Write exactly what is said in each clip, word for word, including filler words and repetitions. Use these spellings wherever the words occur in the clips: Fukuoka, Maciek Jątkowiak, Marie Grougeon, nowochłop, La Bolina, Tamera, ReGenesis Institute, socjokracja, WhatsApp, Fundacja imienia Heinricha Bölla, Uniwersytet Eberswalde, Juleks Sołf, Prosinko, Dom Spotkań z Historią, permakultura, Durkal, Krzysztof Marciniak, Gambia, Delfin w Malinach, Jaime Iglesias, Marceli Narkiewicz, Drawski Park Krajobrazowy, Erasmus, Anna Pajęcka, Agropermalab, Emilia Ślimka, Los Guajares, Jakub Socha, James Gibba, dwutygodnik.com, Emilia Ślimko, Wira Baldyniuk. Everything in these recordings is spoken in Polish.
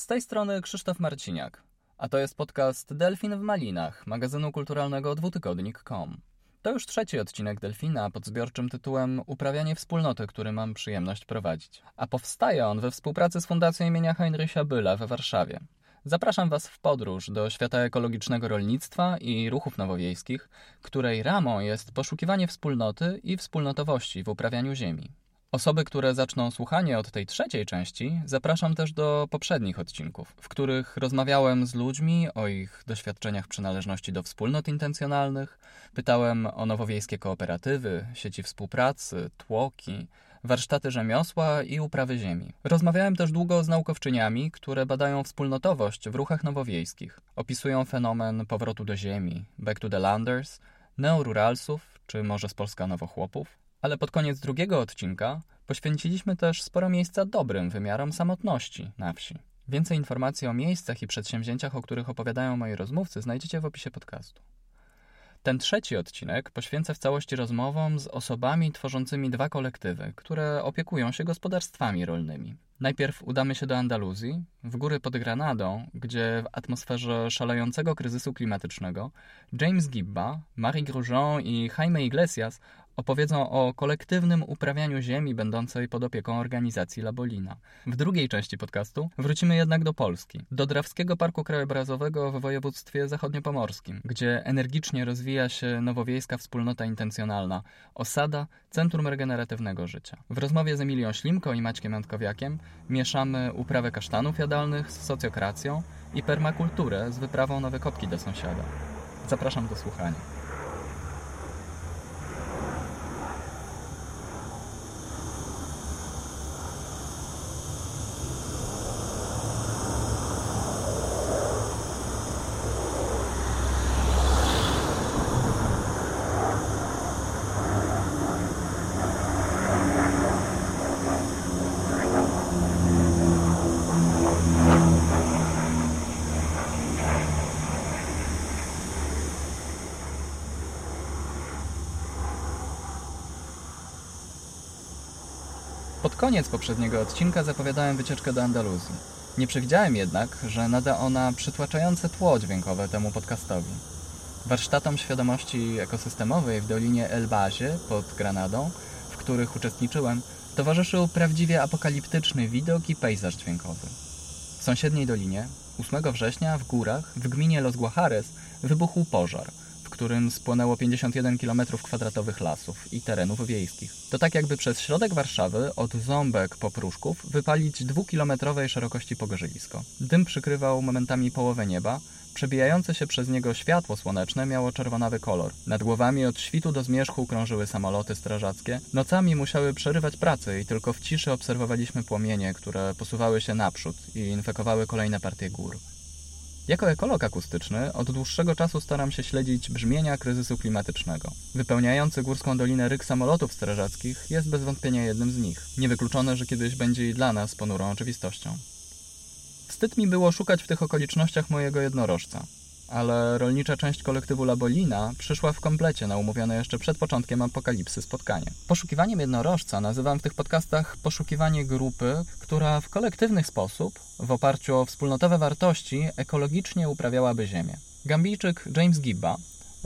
Z tej strony Krzysztof Marciniak, a to jest podcast Delfin w Malinach, magazynu kulturalnego dwutygodnik kropka com. To już trzeci odcinek Delfina pod zbiorczym tytułem Uprawianie wspólnoty, który mam przyjemność prowadzić. A powstaje on we współpracy z Fundacją imienia Heinricha Bölla we Warszawie. Zapraszam Was w podróż do świata ekologicznego rolnictwa i ruchów nowowiejskich, której ramą jest poszukiwanie wspólnoty i wspólnotowości w uprawianiu ziemi. Osoby, które zaczną słuchanie od tej trzeciej części, zapraszam też do poprzednich odcinków, w których rozmawiałem z ludźmi o ich doświadczeniach przynależności do wspólnot intencjonalnych, pytałem o nowowiejskie kooperatywy, sieci współpracy, tłoki, warsztaty rzemiosła i uprawy ziemi. Rozmawiałem też długo z naukowczyniami, które badają wspólnotowość w ruchach nowowiejskich. Opisują fenomen powrotu do ziemi, back to the landers, neoruralsów, czy może z Polska nowochłopów. Ale pod koniec drugiego odcinka poświęciliśmy też sporo miejsca dobrym wymiarom samotności na wsi. Więcej informacji o miejscach i przedsięwzięciach, o których opowiadają moi rozmówcy, znajdziecie w opisie podcastu. Ten trzeci odcinek poświęcę w całości rozmowom z osobami tworzącymi dwa kolektywy, które opiekują się gospodarstwami rolnymi. Najpierw udamy się do Andaluzji, w góry pod Granadą, gdzie w atmosferze szalejącego kryzysu klimatycznego James Gibba, Marie Grougeon i Jaime Iglesias opowiedzą o kolektywnym uprawianiu ziemi będącej pod opieką organizacji La Bolina. W drugiej części podcastu wrócimy jednak do Polski, do Drawskiego Parku Krajobrazowego w województwie zachodniopomorskim, gdzie energicznie rozwija się nowowiejska wspólnota intencjonalna Osada Centrum Regeneratywnego Życia. W rozmowie z Emilią Ślimką i Maćkiem Jątkowiakiem mieszamy uprawę kasztanów jadalnych z socjokracją i permakulturę z wyprawą na wykopki do sąsiada. Zapraszam do słuchania. Koniec poprzedniego odcinka zapowiadałem wycieczkę do Andaluzji. Nie przewidziałem jednak, że nada ona przytłaczające tło dźwiękowe temu podcastowi. Warsztatom świadomości ekosystemowej w Dolinie El Bazie pod Granadą, w których uczestniczyłem, towarzyszył prawdziwie apokaliptyczny widok i pejzaż dźwiękowy. W sąsiedniej dolinie, ósmego września w górach, w gminie Los Guajares, wybuchł pożar, w którym spłonęło pięćdziesiąt jeden kilometrów kwadratowych lasów i terenów wiejskich. To tak jakby przez środek Warszawy od Ząbek po Pruszków wypalić dwukilometrowej szerokości pogorzylisko. Dym przykrywał momentami połowę nieba, przebijające się przez niego światło słoneczne miało czerwonawy kolor. Nad głowami od świtu do zmierzchu krążyły samoloty strażackie. Nocami musiały przerywać pracę i tylko w ciszy obserwowaliśmy płomienie, które posuwały się naprzód i infekowały kolejne partie gór. Jako ekolog akustyczny od dłuższego czasu staram się śledzić brzmienia kryzysu klimatycznego. Wypełniający górską dolinę ryk samolotów strażackich jest bez wątpienia jednym z nich. Niewykluczone, że kiedyś będzie i dla nas ponurą oczywistością. Wstyd mi było szukać w tych okolicznościach mojego jednorożca, ale rolnicza część kolektywu La Bolina przyszła w komplecie na umówione jeszcze przed początkiem apokalipsy spotkanie. Poszukiwaniem jednorożca nazywam w tych podcastach poszukiwanie grupy, która w kolektywny sposób, w oparciu o wspólnotowe wartości, ekologicznie uprawiałaby ziemię. Gambijczyk James Gibba,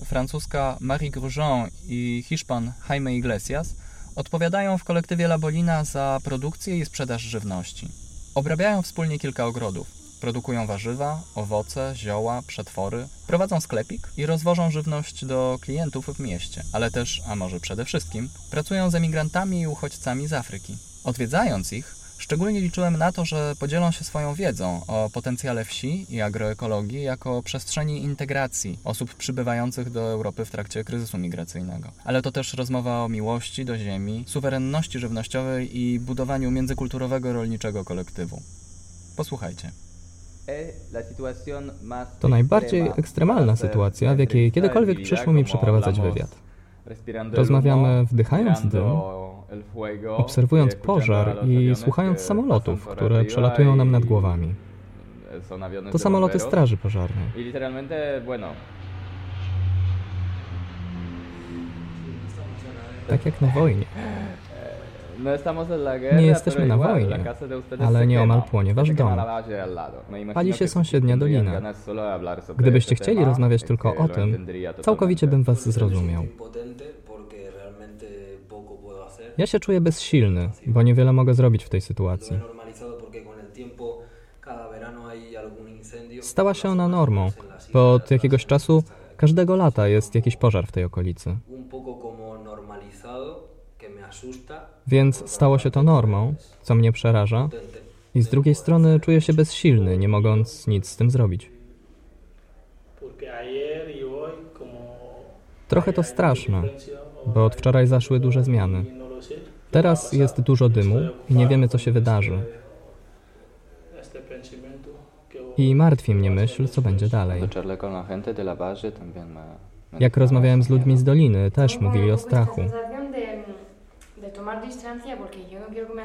francuska Marie Grougeon i Hiszpan Jaime Iglesias odpowiadają w kolektywie La Bolina za produkcję i sprzedaż żywności. Obrabiają wspólnie kilka ogrodów. Produkują warzywa, owoce, zioła, przetwory, prowadzą sklepik i rozwożą żywność do klientów w mieście, ale też, a może przede wszystkim, pracują z emigrantami i uchodźcami z Afryki. Odwiedzając ich, szczególnie liczyłem na to, że podzielą się swoją wiedzą o potencjale wsi i agroekologii jako przestrzeni integracji osób przybywających do Europy w trakcie kryzysu migracyjnego. Ale to też rozmowa o miłości do ziemi, suwerenności żywnościowej i budowaniu międzykulturowego rolniczego kolektywu. Posłuchajcie. To najbardziej ekstremalna sytuacja, w jakiej kiedykolwiek przyszło mi przeprowadzać wywiad. Rozmawiamy wdychając dym, obserwując pożar i słuchając samolotów, które przelatują nam nad głowami. To samoloty straży pożarnej. Tak jak na wojnie. Nie jesteśmy na wojnie, ale nieomal płonie wasz dom. Pali się sąsiednia dolina. Gdybyście chcieli rozmawiać tylko o tym, całkowicie bym was zrozumiał. Ja się czuję bezsilny, bo niewiele mogę zrobić w tej sytuacji. Stała się ona normą, bo od jakiegoś czasu każdego lata jest jakiś pożar w tej okolicy. Więc stało się to normą, co mnie przeraża, i z drugiej strony czuję się bezsilny, nie mogąc nic z tym zrobić. Trochę to straszne, bo od wczoraj zaszły duże zmiany. Teraz jest dużo dymu i nie wiemy, co się wydarzy. I martwi mnie myśl, co będzie dalej. Jak rozmawiałem z ludźmi z doliny, też mówili o strachu.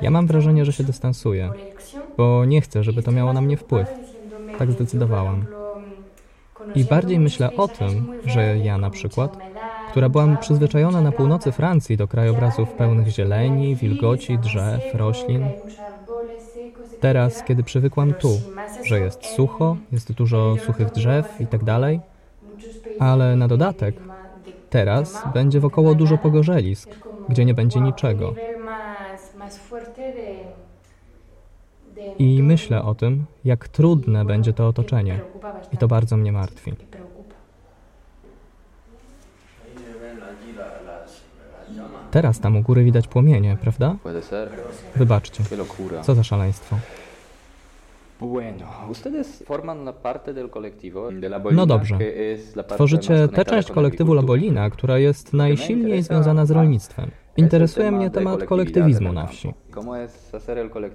Ja mam wrażenie, że się dystansuję, bo nie chcę, żeby to miało na mnie wpływ. Tak zdecydowałam. I bardziej myślę o tym, że ja na przykład, która byłam przyzwyczajona na północy Francji do krajobrazów pełnych zieleni, wilgoci, drzew, roślin. Teraz, kiedy przywykłam tu, że jest sucho, jest dużo suchych drzew i tak dalej, ale na dodatek, teraz będzie wokoło dużo pogorzelisk, gdzie nie będzie niczego. I myślę o tym, jak trudne będzie to otoczenie. I to bardzo mnie martwi. Teraz tam u góry widać płomienie, prawda? Wybaczcie. Co za szaleństwo. No dobrze. Tworzycie tę część kolektywu La Bolina, która jest najsilniej związana z rolnictwem. Interesuje mnie temat kolektywizmu na wsi.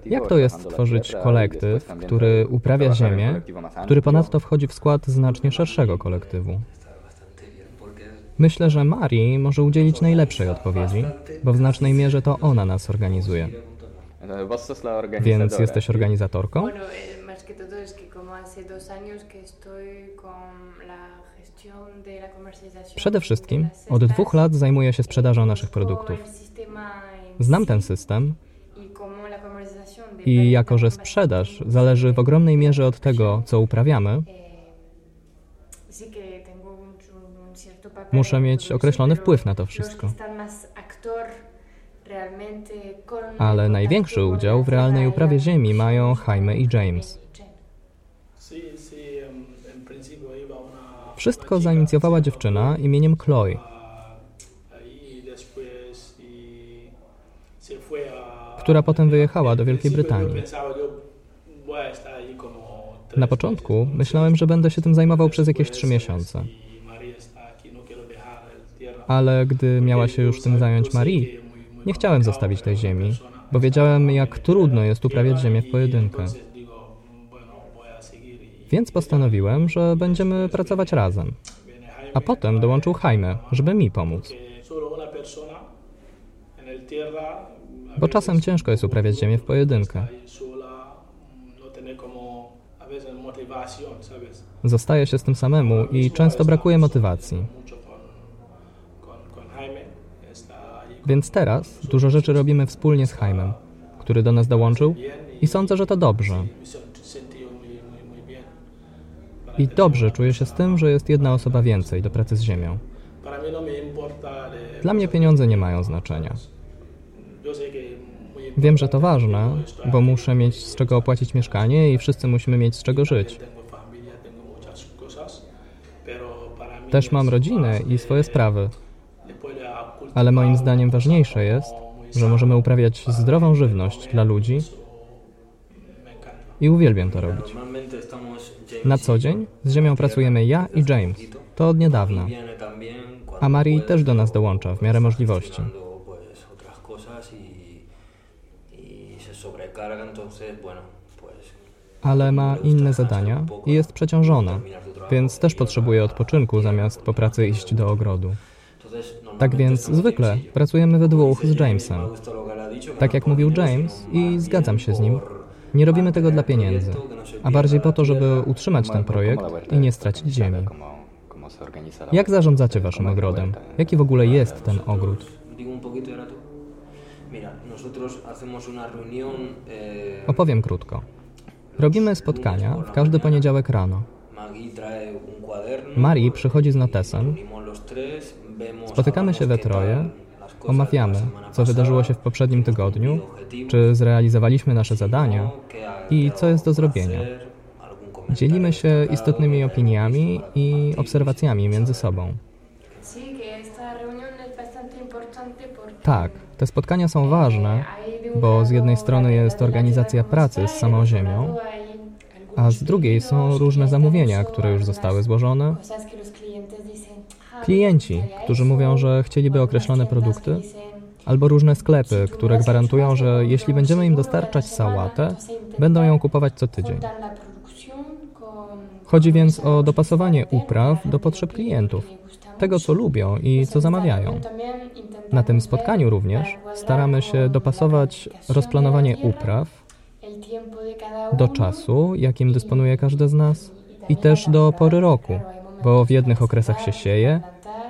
Jak to jest tworzyć kolektyw, który uprawia ziemię, który ponadto wchodzi w skład znacznie szerszego kolektywu? Myślę, że Marii może udzielić najlepszej odpowiedzi, bo w znacznej mierze to ona nas organizuje. Więc jesteś organizatorką? Przede wszystkim od dwóch lat zajmuję się sprzedażą naszych produktów. Znam ten system i jako, że sprzedaż zależy w ogromnej mierze od tego, co uprawiamy, muszę mieć określony wpływ na to wszystko. Ale największy udział w realnej uprawie ziemi mają Jaime i James. Wszystko zainicjowała dziewczyna imieniem Chloe, która potem wyjechała do Wielkiej Brytanii. Na początku myślałem, że będę się tym zajmował przez jakieś trzy miesiące. Ale gdy miała się już tym zająć Marie, nie chciałem zostawić tej ziemi, bo wiedziałem, jak trudno jest uprawiać ziemię w pojedynkę. Więc postanowiłem, że będziemy pracować razem. A potem dołączył Jaime, żeby mi pomóc. Bo czasem ciężko jest uprawiać ziemię w pojedynkę. Zostaje się z tym samemu i często brakuje motywacji. Więc teraz dużo rzeczy robimy wspólnie z Jaimem, który do nas dołączył, i sądzę, że to dobrze. I dobrze czuję się z tym, że jest jedna osoba więcej do pracy z ziemią. Dla mnie pieniądze nie mają znaczenia. Wiem, że to ważne, bo muszę mieć z czego opłacić mieszkanie i wszyscy musimy mieć z czego żyć. Też mam rodzinę i swoje sprawy. Ale moim zdaniem ważniejsze jest, że możemy uprawiać zdrową żywność dla ludzi i uwielbiam to robić. Na co dzień z ziemią pracujemy ja i James, to od niedawna, a Marie też do nas dołącza w miarę możliwości. Ale ma inne zadania i jest przeciążona, więc też potrzebuje odpoczynku zamiast po pracy iść do ogrodu. Tak więc zwykle pracujemy we dwóch z Jamesem. Tak jak mówił James i zgadzam się z nim, nie robimy tego dla pieniędzy, a bardziej po to, żeby utrzymać ten projekt i nie stracić ziemi. Jak zarządzacie waszym ogrodem? Jaki w ogóle jest ten ogród? Opowiem krótko. Robimy spotkania w każdy poniedziałek rano. Marie przychodzi z notesem. Spotykamy się we troje, omawiamy, co wydarzyło się w poprzednim tygodniu, czy zrealizowaliśmy nasze zadania i co jest do zrobienia. Dzielimy się istotnymi opiniami i obserwacjami między sobą. Tak, te spotkania są ważne, bo z jednej strony jest organizacja pracy z samą ziemią, a z drugiej są różne zamówienia, które już zostały złożone. Klienci, którzy mówią, że chcieliby określone produkty, albo różne sklepy, które gwarantują, że jeśli będziemy im dostarczać sałatę, będą ją kupować co tydzień. Chodzi więc o dopasowanie upraw do potrzeb klientów, tego co lubią i co zamawiają. Na tym spotkaniu również staramy się dopasować rozplanowanie upraw do czasu, jakim dysponuje każdy z nas i też do pory roku, bo w jednych okresach się sieje,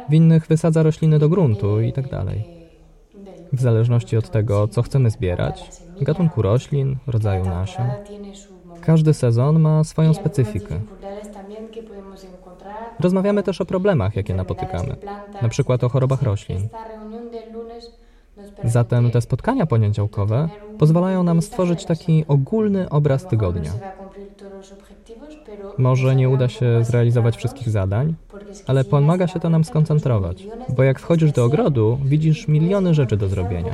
w innych wysadza rośliny do gruntu i tak dalej. W zależności od tego, co chcemy zbierać, gatunku roślin, rodzaju nasion. Każdy sezon ma swoją specyfikę. Rozmawiamy też o problemach, jakie napotykamy, na przykład o chorobach roślin. Zatem te spotkania poniedziałkowe pozwalają nam stworzyć taki ogólny obraz tygodnia. Może nie uda się zrealizować wszystkich zadań, ale pomaga się to nam skoncentrować, bo jak wchodzisz do ogrodu, widzisz miliony rzeczy do zrobienia.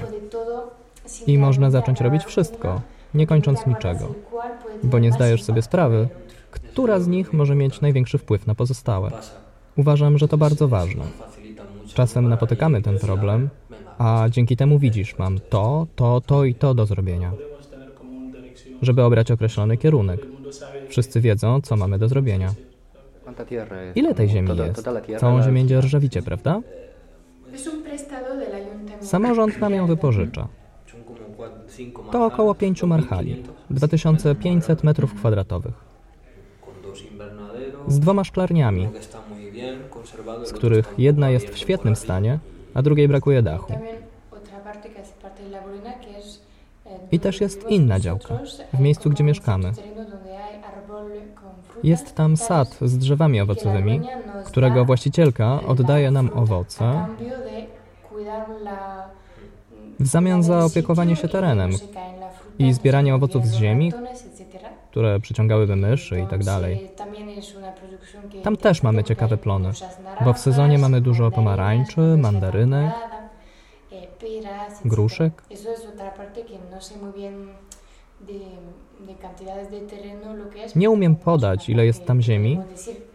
I można zacząć robić wszystko, nie kończąc niczego, bo nie zdajesz sobie sprawy, która z nich może mieć największy wpływ na pozostałe. Uważam, że to bardzo ważne. Czasem napotykamy ten problem, a dzięki temu widzisz, mam to, to, to i to do zrobienia, żeby obrać określony kierunek. Wszyscy wiedzą, co mamy do zrobienia. Ile tej ziemi jest? Całą ziemię dzierżawicie, prawda? Samorząd nam ją wypożycza. To około pięciu marchali, dwa tysiące pięćset metrów kwadratowych. Z dwoma szklarniami, z których jedna jest w świetnym stanie, a drugiej brakuje dachu. I też jest inna działka, w miejscu, gdzie mieszkamy. Jest tam sad z drzewami owocowymi, którego właścicielka oddaje nam owoce w zamian za opiekowanie się terenem i zbieranie owoców z ziemi, które przyciągałyby myszy i tak dalej. Tam też mamy ciekawe plony, bo w sezonie mamy dużo pomarańczy, mandarynek, gruszek. Nie umiem podać, ile jest tam ziemi,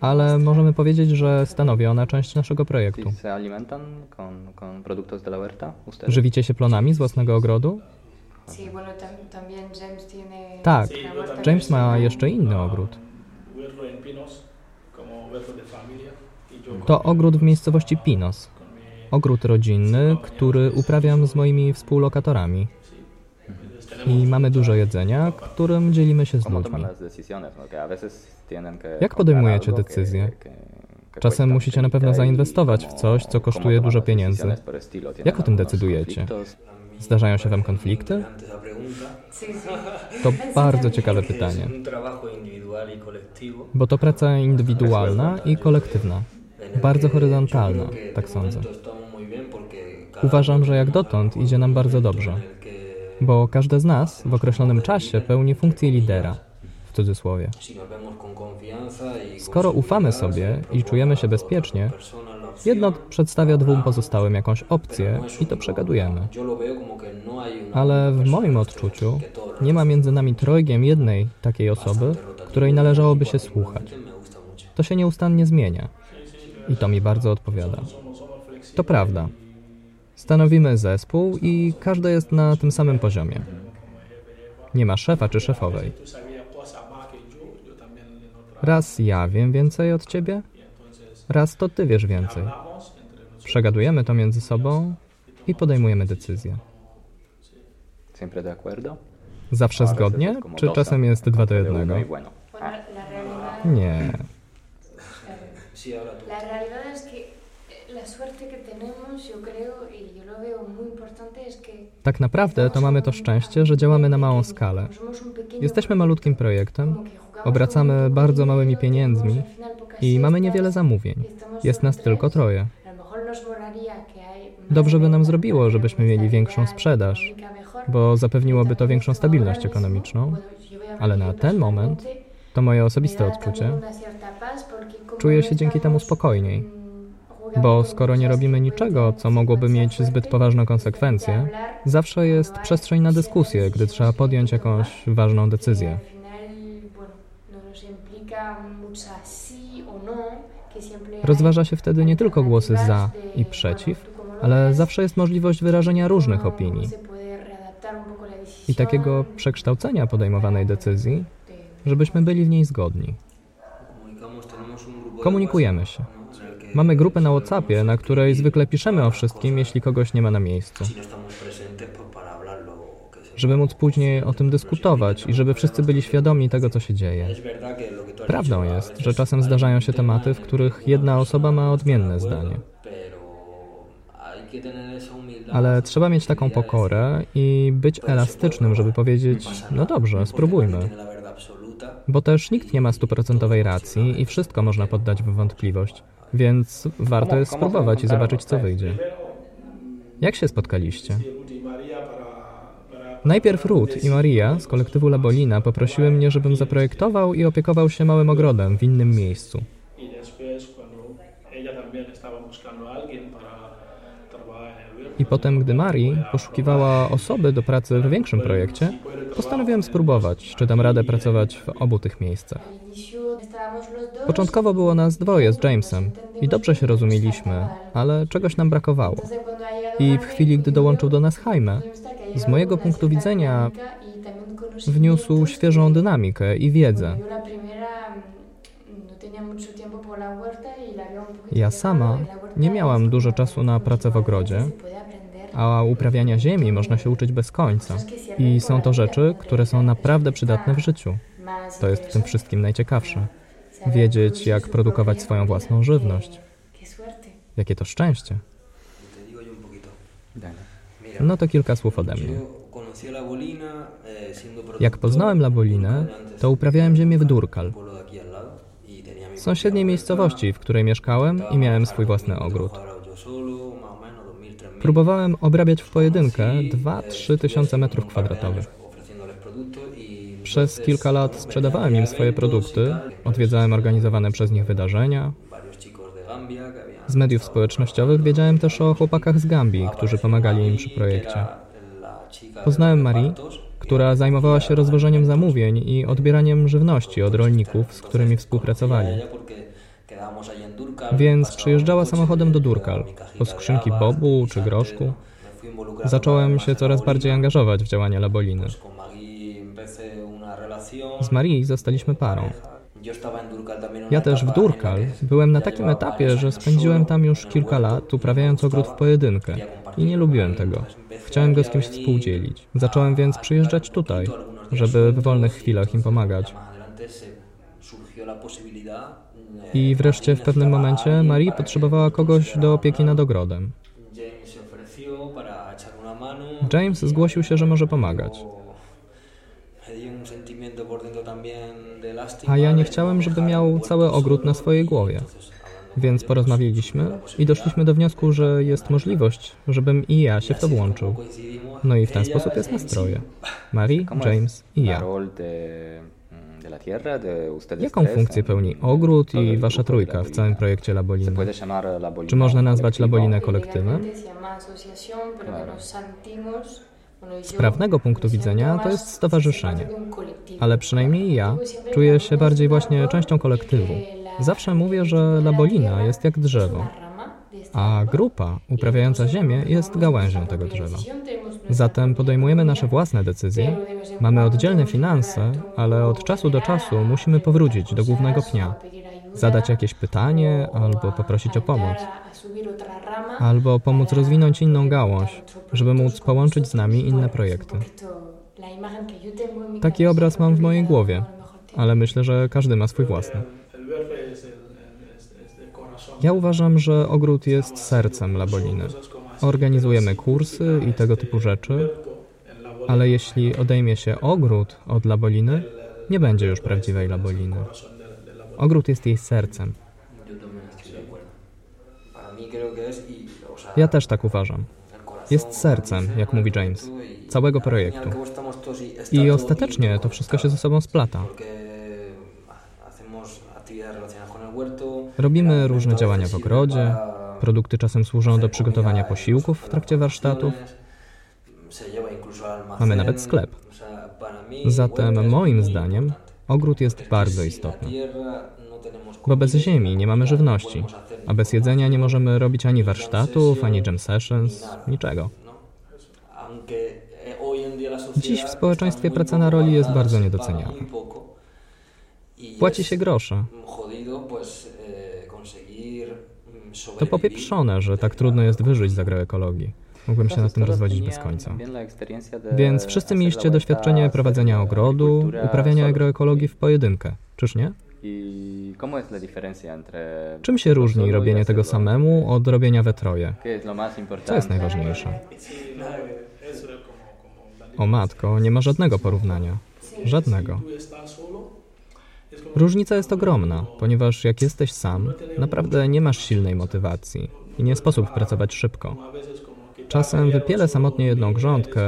ale możemy powiedzieć, że stanowi ona część naszego projektu. Żywicie się plonami z własnego ogrodu? Tak, James ma jeszcze inny ogród. To ogród w miejscowości Pinos. Ogród rodzinny, który uprawiam z moimi współlokatorami. I mamy dużo jedzenia, którym dzielimy się z ludźmi. Jak podejmujecie decyzje? Czasem musicie na pewno zainwestować w coś, co kosztuje dużo pieniędzy. Jak o tym decydujecie? Zdarzają się wam konflikty? To bardzo ciekawe pytanie, bo to praca indywidualna i kolektywna, bardzo horyzontalna, tak sądzę. Uważam, że jak dotąd idzie nam bardzo dobrze, bo każdy z nas w określonym czasie pełni funkcję lidera, w cudzysłowie. Skoro ufamy sobie i czujemy się bezpiecznie, jedno przedstawia dwóm pozostałym jakąś opcję i to przegadujemy. Ale w moim odczuciu nie ma między nami trojgiem jednej takiej osoby, której należałoby się słuchać. To się nieustannie zmienia i to mi bardzo odpowiada. To prawda. Stanowimy zespół i każdy jest na tym samym poziomie. Nie ma szefa czy szefowej. Raz ja wiem więcej od ciebie, raz to ty wiesz więcej. Przegadujemy to między sobą i podejmujemy decyzję. Zawsze zgodnie, czy czasem jest dwa do jednego? Nie. Tak naprawdę to mamy to szczęście, że działamy na małą skalę. Jesteśmy malutkim projektem, obracamy bardzo małymi pieniędzmi i mamy niewiele zamówień. Jest nas tylko troje. Dobrze by nam zrobiło, żebyśmy mieli większą sprzedaż, bo zapewniłoby to większą stabilność ekonomiczną, ale na ten moment, to moje osobiste odczucie, czuję się dzięki temu spokojniej, bo skoro nie robimy niczego, co mogłoby mieć zbyt poważne konsekwencje, zawsze jest przestrzeń na dyskusję, gdy trzeba podjąć jakąś ważną decyzję. Rozważa się wtedy nie tylko głosy za i przeciw, ale zawsze jest możliwość wyrażenia różnych opinii i takiego przekształcenia podejmowanej decyzji, żebyśmy byli w niej zgodni. Komunikujemy się. Mamy grupę na WhatsAppie, na której zwykle piszemy o wszystkim, jeśli kogoś nie ma na miejscu, żeby móc później o tym dyskutować i żeby wszyscy byli świadomi tego, co się dzieje. Prawdą jest, że czasem zdarzają się tematy, w których jedna osoba ma odmienne zdanie. Ale trzeba mieć taką pokorę i być elastycznym, żeby powiedzieć, no dobrze, spróbujmy. Bo też nikt nie ma stuprocentowej racji i wszystko można poddać w wątpliwość, więc warto jest spróbować i zobaczyć, co wyjdzie. Jak się spotkaliście? Najpierw Ruth i Maria z kolektywu La Bolina poprosiły mnie, żebym zaprojektował i opiekował się małym ogrodem w innym miejscu. I potem, gdy Marii poszukiwała osoby do pracy w większym projekcie, postanowiłem spróbować, czy dam radę pracować w obu tych miejscach. Początkowo było nas dwoje z Jamesem i dobrze się rozumieliśmy, ale czegoś nam brakowało. I w chwili, gdy dołączył do nas Jaime, z mojego punktu widzenia wniósł świeżą dynamikę i wiedzę. Ja sama nie miałam dużo czasu na pracę w ogrodzie, a uprawiania ziemi można się uczyć bez końca. I są to rzeczy, które są naprawdę przydatne w życiu. To jest w tym wszystkim najciekawsze. Wiedzieć, jak produkować swoją własną żywność. Jakie to szczęście. No to kilka słów ode mnie. Jak poznałem La Bolinę, to uprawiałem ziemię w Durkal, w sąsiedniej miejscowości, w której mieszkałem i miałem swój własny ogród. Próbowałem obrabiać w pojedynkę dwa-trzy tysiące metrów kwadratowych. Przez kilka lat sprzedawałem im swoje produkty, odwiedzałem organizowane przez nich wydarzenia. Z mediów społecznościowych wiedziałem też o chłopakach z Gambii, którzy pomagali im przy projekcie. Poznałem Marie, która zajmowała się rozwożeniem zamówień i odbieraniem żywności od rolników, z którymi współpracowali. Więc przyjeżdżała samochodem do Durkal, po skrzynki bobu czy groszku. Zacząłem się coraz bardziej angażować w działania La Boliny. Z Marie zostaliśmy parą. Ja też w Durkal byłem na takim etapie, że spędziłem tam już kilka lat, uprawiając ogród w pojedynkę i nie lubiłem tego. Chciałem go z kimś współdzielić. Zacząłem więc przyjeżdżać tutaj, żeby w wolnych chwilach im pomagać. I wreszcie w pewnym momencie Marie potrzebowała kogoś do opieki nad ogrodem. James zgłosił się, że może pomagać. A ja nie chciałem, żeby miał cały ogród na swojej głowie. Więc porozmawialiśmy i doszliśmy do wniosku, że jest możliwość, żebym i ja się w to włączył. No i w ten sposób jest nastroje. Marie, James i ja. Jaką funkcję pełni ogród i wasza trójka w całym projekcie La Bolina? Czy można nazwać La Bolinę kolektywem? Z prawnego punktu widzenia to jest stowarzyszenie, ale przynajmniej ja czuję się bardziej właśnie częścią kolektywu. Zawsze mówię, że La Bolina jest jak drzewo, a grupa uprawiająca ziemię jest gałęzią tego drzewa. Zatem podejmujemy nasze własne decyzje, mamy oddzielne finanse, ale od czasu do czasu musimy powrócić do głównego pnia, zadać jakieś pytanie albo poprosić o pomoc, albo pomóc rozwinąć inną gałąź, żeby móc połączyć z nami inne projekty. Taki obraz mam w mojej głowie, ale myślę, że każdy ma swój własny. Ja uważam, że ogród jest sercem La Boliny. Organizujemy kursy i tego typu rzeczy, ale jeśli odejmie się ogród od La Boliny, nie będzie już prawdziwej La Boliny. Ogród jest jej sercem. Ja też tak uważam. Jest sercem, jak mówi James, całego projektu. I ostatecznie to wszystko się ze sobą splata. Robimy różne działania w ogrodzie, produkty czasem służą do przygotowania posiłków w trakcie warsztatów. Mamy nawet sklep. Zatem moim zdaniem ogród jest bardzo istotny. Bo bez ziemi nie mamy żywności, a bez jedzenia nie możemy robić ani warsztatów, ani jam sessions, niczego. Dziś w społeczeństwie praca na roli jest bardzo niedoceniana. Płaci się grosze. To popieprzone, że tak trudno jest wyżyć z agroekologii. Mógłbym się nad tym rozwodzić bez końca. Więc wszyscy mieliście doświadczenie prowadzenia ogrodu, uprawiania agroekologii w pojedynkę, czyż nie? Czym się różni robienie tego samemu od robienia we troje? Co jest najważniejsze? O matko, nie ma żadnego porównania. Żadnego. Różnica jest ogromna, ponieważ jak jesteś sam, naprawdę nie masz silnej motywacji i nie sposób pracować szybko. Czasem wypielę samotnie jedną grządkę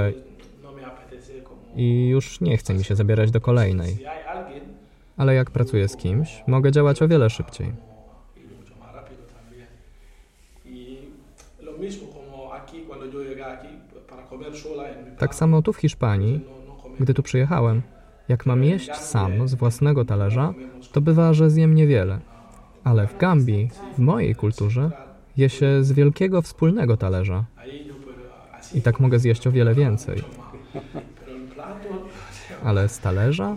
i już nie chce mi się zabierać do kolejnej. Ale jak pracuję z kimś, mogę działać o wiele szybciej. Tak samo tu w Hiszpanii, gdy tu przyjechałem, jak mam jeść sam z własnego talerza, to bywa, że zjem niewiele. Ale w Gambii, w mojej kulturze, je się z wielkiego wspólnego talerza. I tak mogę zjeść o wiele więcej. Ale z talerza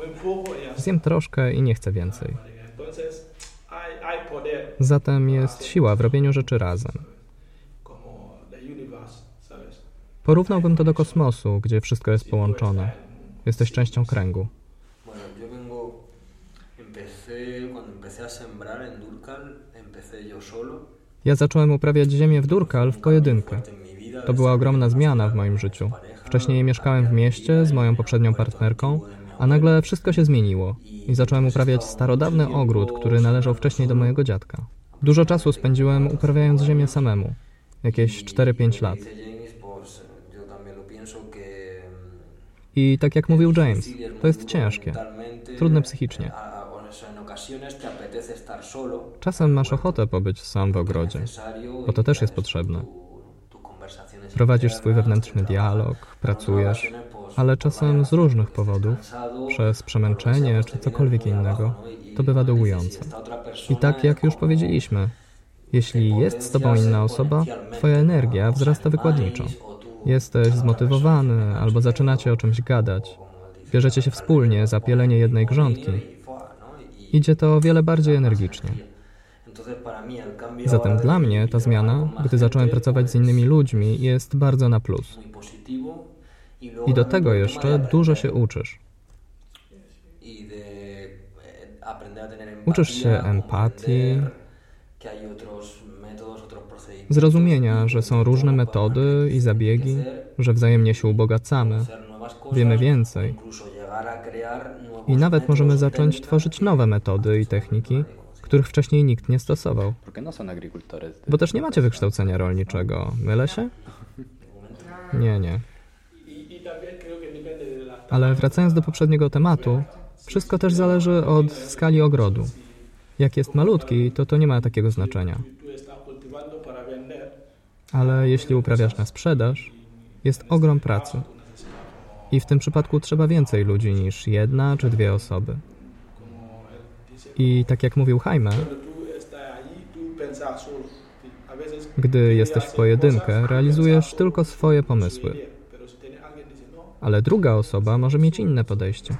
zjem troszkę i nie chcę więcej. Zatem jest siła w robieniu rzeczy razem. Porównałbym to do kosmosu, gdzie wszystko jest połączone. Jesteś częścią kręgu. Ja zacząłem uprawiać ziemię w Durkal w pojedynkę. To była ogromna zmiana w moim życiu. Wcześniej mieszkałem w mieście z moją poprzednią partnerką, a nagle wszystko się zmieniło i zacząłem uprawiać starodawny ogród, który należał wcześniej do mojego dziadka. Dużo czasu spędziłem uprawiając ziemię samemu, jakieś cztery pięć lat. I tak jak mówił James, to jest ciężkie, trudne psychicznie. Czasem masz ochotę pobyć sam w ogrodzie, bo to też jest potrzebne. Prowadzisz swój wewnętrzny dialog, pracujesz, ale czasem z różnych powodów, przez przemęczenie czy cokolwiek innego, to bywa dołujące. I tak jak już powiedzieliśmy, jeśli jest z tobą inna osoba, twoja energia wzrasta wykładniczo. Jesteś zmotywowany albo zaczynacie o czymś gadać. Bierzecie się wspólnie za pielenie jednej grządki. Idzie to o wiele bardziej energicznie. Zatem dla mnie ta zmiana, gdy zacząłem pracować z innymi ludźmi, jest bardzo na plus. I do tego jeszcze dużo się uczysz. Uczysz się empatii, zrozumienia, że są różne metody i zabiegi, że wzajemnie się ubogacamy, wiemy więcej i nawet możemy zacząć tworzyć nowe metody i techniki, których wcześniej nikt nie stosował. Bo też nie macie wykształcenia rolniczego, mylę się? Nie, nie. Ale wracając do poprzedniego tematu, wszystko też zależy od skali ogrodu. Jak jest malutki, to to nie ma takiego znaczenia. Ale jeśli uprawiasz na sprzedaż, jest ogrom pracy. I w tym przypadku trzeba więcej ludzi niż jedna czy dwie osoby. I tak jak mówił Jaime, gdy jesteś w pojedynkę, realizujesz tylko swoje pomysły. Ale druga osoba może mieć inne podejście,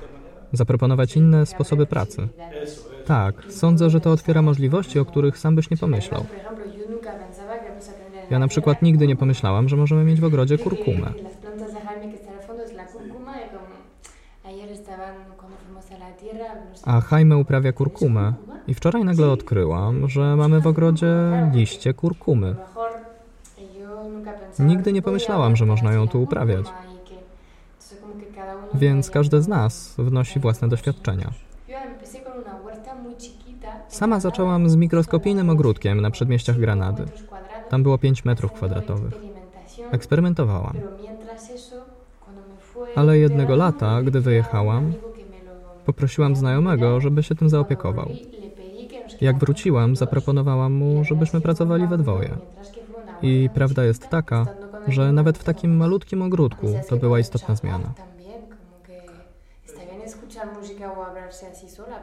zaproponować inne sposoby pracy. Tak, sądzę, że to otwiera możliwości, o których sam byś nie pomyślał. Ja na przykład nigdy nie pomyślałam, że możemy mieć w ogrodzie kurkumę. A Jaime uprawia kurkumę, I wczoraj nagle odkryłam, że mamy w ogrodzie liście kurkumy. Nigdy nie pomyślałam, że można ją tu uprawiać. Więc każdy z nas wnosi własne doświadczenia. Sama zaczęłam z mikroskopijnym ogródkiem na przedmieściach Granady. Tam było pięć metrów kwadratowych. Eksperymentowałam. Ale jednego lata, gdy wyjechałam, poprosiłam znajomego, żeby się tym zaopiekował. Jak wróciłam, zaproponowałam mu, żebyśmy pracowali we dwoje. I prawda jest taka, że nawet w takim malutkim ogródku to była istotna zmiana.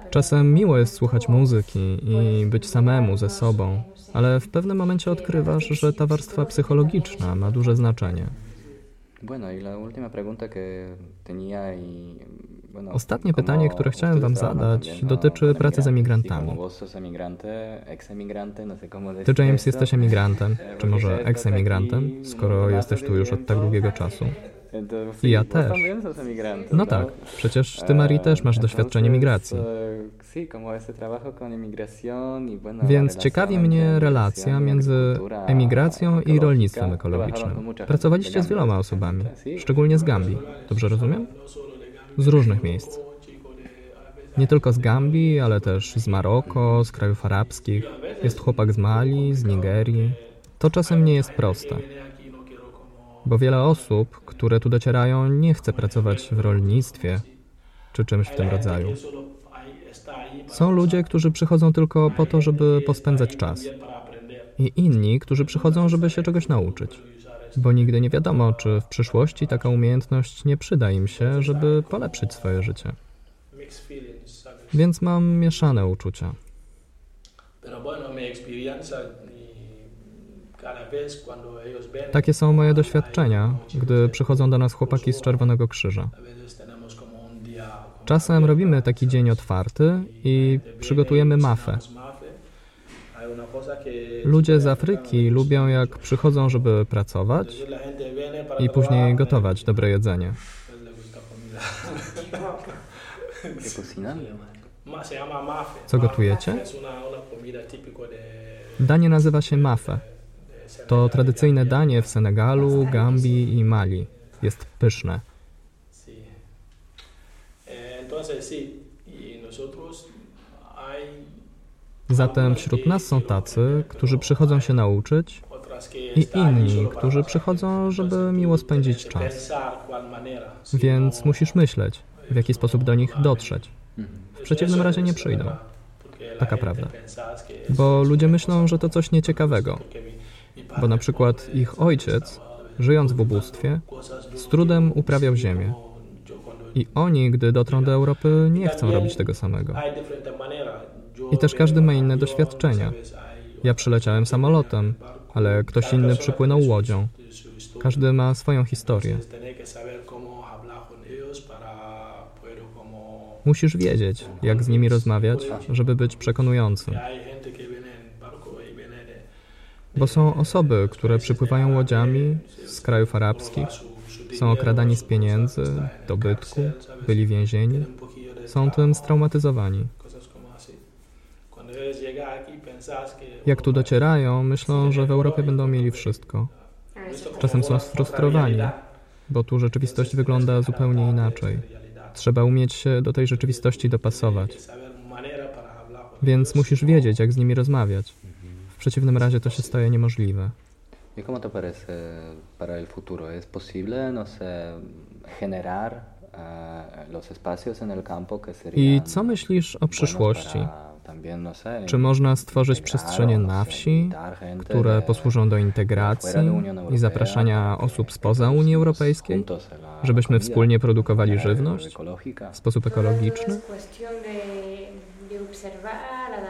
Czasem miło jest słuchać muzyki i być samemu ze sobą, ale w pewnym momencie odkrywasz, że ta warstwa psychologiczna ma duże znaczenie. Ostatnie pytanie, które chciałem Wam zadać, dotyczy pracy z emigrantami. Ty, James, jesteś emigrantem, czy może eks-emigrantem, skoro jesteś tu już od tak długiego czasu. I ja też. No tak, przecież Ty, Marie, też masz doświadczenie migracji. Więc ciekawi mnie relacja między emigracją i rolnictwem ekologicznym. Pracowaliście z wieloma osobami, szczególnie z Gambii. Dobrze rozumiem? Z różnych miejsc. Nie tylko z Gambii, ale też z Maroko, z krajów arabskich. Jest chłopak z Mali, z Nigerii. To czasem nie jest proste. Bo wiele osób, które tu docierają, nie chce pracować w rolnictwie czy czymś w tym rodzaju. Są ludzie, którzy przychodzą tylko po to, żeby pospędzać czas. I inni, którzy przychodzą, żeby się czegoś nauczyć. Bo nigdy nie wiadomo, czy w przyszłości taka umiejętność nie przyda im się, żeby polepszyć swoje życie. Więc mam mieszane uczucia. Takie są moje doświadczenia, gdy przychodzą do nas chłopaki z Czerwonego Krzyża. Czasem robimy taki dzień otwarty i przygotujemy mafę. Ludzie z Afryki lubią, jak przychodzą, żeby pracować i później gotować dobre jedzenie. Co gotujecie? Danie nazywa się mafę. To tradycyjne danie w Senegalu, Gambii i Mali. Jest pyszne. Zatem wśród nas są tacy, którzy przychodzą się nauczyć i inni, którzy przychodzą, żeby miło spędzić czas. Więc musisz myśleć, w jaki sposób do nich dotrzeć. W przeciwnym razie nie przyjdą. Taka prawda. Bo ludzie myślą, że to coś nieciekawego. Bo na przykład ich ojciec, żyjąc w ubóstwie, z trudem uprawiał ziemię. I oni, gdy dotrą do Europy, nie chcą robić tego samego. I też każdy ma inne doświadczenia. Ja przyleciałem samolotem, ale ktoś inny przypłynął łodzią. Każdy ma swoją historię. Musisz wiedzieć, jak z nimi rozmawiać, żeby być przekonującym. Bo są osoby, które przypływają łodziami z krajów arabskich, są okradani z pieniędzy, dobytku, byli więzieni, są tym straumatyzowani. Jak tu docierają, myślą, że w Europie będą mieli wszystko. Czasem są sfrustrowani, bo tu rzeczywistość wygląda zupełnie inaczej. Trzeba umieć się do tej rzeczywistości dopasować. Więc musisz wiedzieć, jak z nimi rozmawiać. W przeciwnym razie to się staje niemożliwe. I co myślisz o przyszłości? Czy można stworzyć przestrzenie na wsi, które posłużą do integracji i zapraszania osób spoza Unii Europejskiej, żebyśmy wspólnie produkowali żywność w sposób ekologiczny?